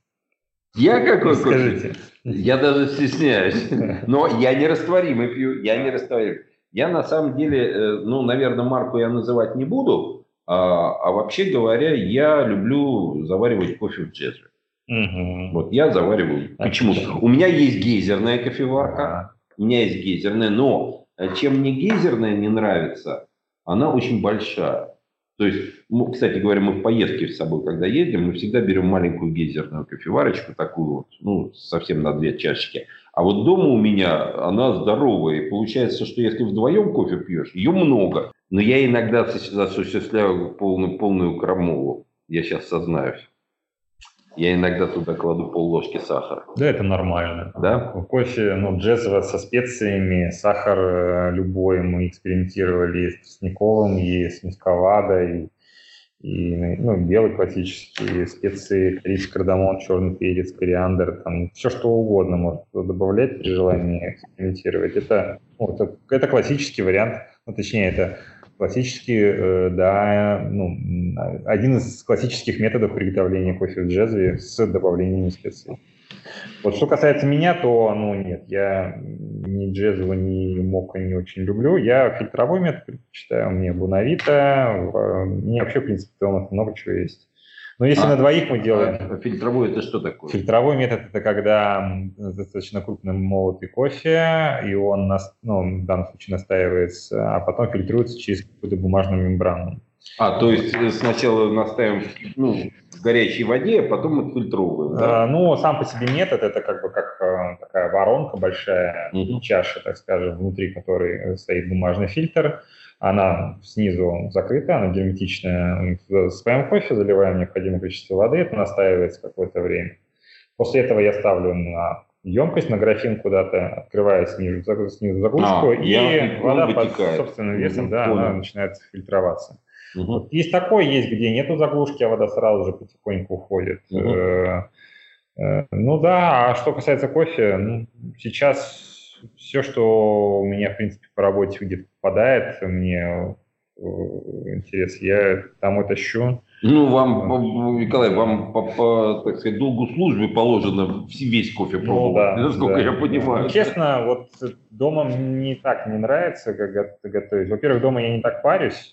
Я какой кофе? Я даже стесняюсь. Но я нерастворимый пью. Я нерастворимый. Я на самом деле, ну, наверное, марку я называть не буду. А, а вообще говоря, я люблю заваривать кофе в джезве. Угу. Вот я завариваю. Почему? У меня есть гейзерная кофеварка. У меня есть гейзерная. Но чем мне гейзерная не нравится, она очень большая. То есть, ну, кстати говоря, мы в поездке с собой, когда едем, мы всегда берем маленькую гейзерную кофеварочку, такую вот, ну, совсем на две чашечки. А вот дома у меня она здоровая. И получается, что если вдвоем кофе пьешь, ее много. Но я иногда осуществляю полную, полную крамолу. Я сейчас сознаюсь. Я иногда туда кладу полложки сахара. Да, это нормально. Да? Кофе, ну, джезво со специями, сахар любой. Мы экспериментировали и с тростниковым, и с мускавадой, и, ну, белый классический, и специи, коричневый кардамон, черный перец, кориандр, там, все что угодно можно добавлять при желании экспериментировать. Это, ну, это, это классический вариант, ну, точнее, это классический, да, ну, один из классических методов приготовления кофе в джезве с добавлением специй. Вот что касается меня, то, ну, нет, я ни джезву, ни мокко не очень люблю. Я фильтровой метод предпочитаю, мне Бунавита, мне вообще, в принципе, дома много чего есть. Но если а, на двоих мы делаем... Фильтровой – это что такое? Фильтровой метод – это когда достаточно крупно молотый кофе, и он, нас, ну, в данном случае настаивается, а потом фильтруется через какую-то бумажную мембрану. А, то есть сначала настаиваем, ну, в горячей воде, а потом отфильтровываем, да? А, ну, сам по себе метод – это как бы как а, такая воронка большая, mm-hmm. чаша, так скажем, внутри которой стоит бумажный фильтр. Она снизу закрыта, она герметичная. Мы засыпаем кофе, заливаем необходимое количество воды, это настаивается какое-то время. После этого я ставлю на емкость, на графин куда-то, открываю снизу, снизу заглушку, а, и вода под собственным весом, угу, да, она начинает фильтроваться. Угу. Вот есть такое, есть где нету заглушки, а вода сразу же потихоньку уходит. Угу. Ну да, а что касается кофе, ну, сейчас... Все, что у меня, в принципе, по работе где-то попадает, мне интерес, я там это ищу. Ну, вам, Николай, вам, по, по, так сказать, долгу службы положено весь кофе пробовать, ну, да, насколько да, я понимаю. Ну, честно, вот дома мне так не нравится как готовить. Во-первых, дома я не так парюсь,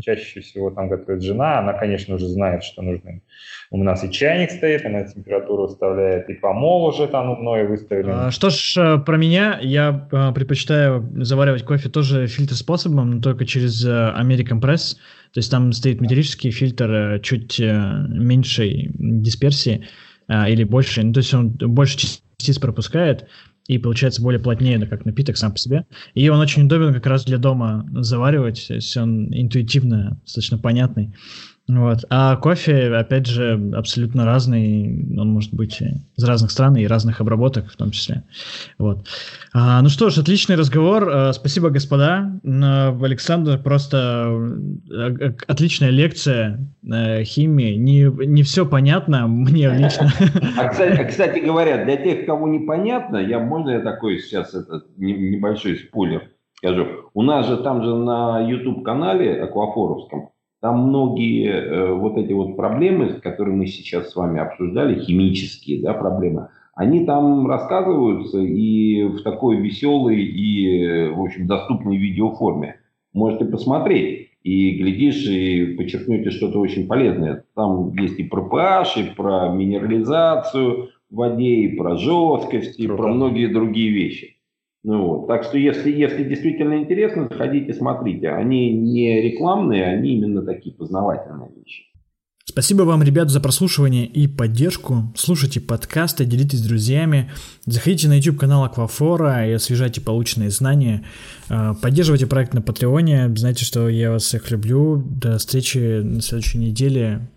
чаще всего там готовит жена, она, конечно, уже знает, что нужно. У нас и чайник стоит, она температуру вставляет, и помол уже там умной выставлен. Что ж, про меня, я предпочитаю заваривать кофе тоже фильтр-способом, но только через American Press. То есть там стоит металлический фильтр чуть меньшей дисперсии или больше, ну, то есть он больше частиц пропускает и получается более плотнее, как напиток сам по себе. И он очень удобен как раз для дома заваривать, то есть он интуитивно, достаточно понятный. Вот. А кофе, опять же, абсолютно разный, он может быть из разных стран и разных обработок в том числе. Вот. А, ну что ж, отличный разговор, а, спасибо, господа. А, Александр, просто а, отличная лекция а, химии, не, не все понятно мне лично. А, кстати, кстати говоря, для тех, кому непонятно, я, можно я такой сейчас этот небольшой спойлер скажу? У нас же там же на YouTube-канале Аквафоровском там многие э, вот эти вот проблемы, которые мы сейчас с вами обсуждали, химические, да, проблемы, они там рассказываются и в такой веселой и, в общем, доступной видеоформе. Можете посмотреть и, глядишь, и подчеркнете что-то очень полезное. Там есть и про pH, и про минерализацию в воде, и про жесткость, и про многие другие вещи. Ну, вот. Так что, если, если действительно интересно, заходите, смотрите. Они не рекламные, они именно такие познавательные вещи. Спасибо вам, ребят, за прослушивание и поддержку. Слушайте подкасты, делитесь с друзьями. Заходите на YouTube-канал Аквафора и освежайте полученные знания. Поддерживайте проект на Патреоне. Знаете, что я вас всех люблю. До встречи на следующей неделе.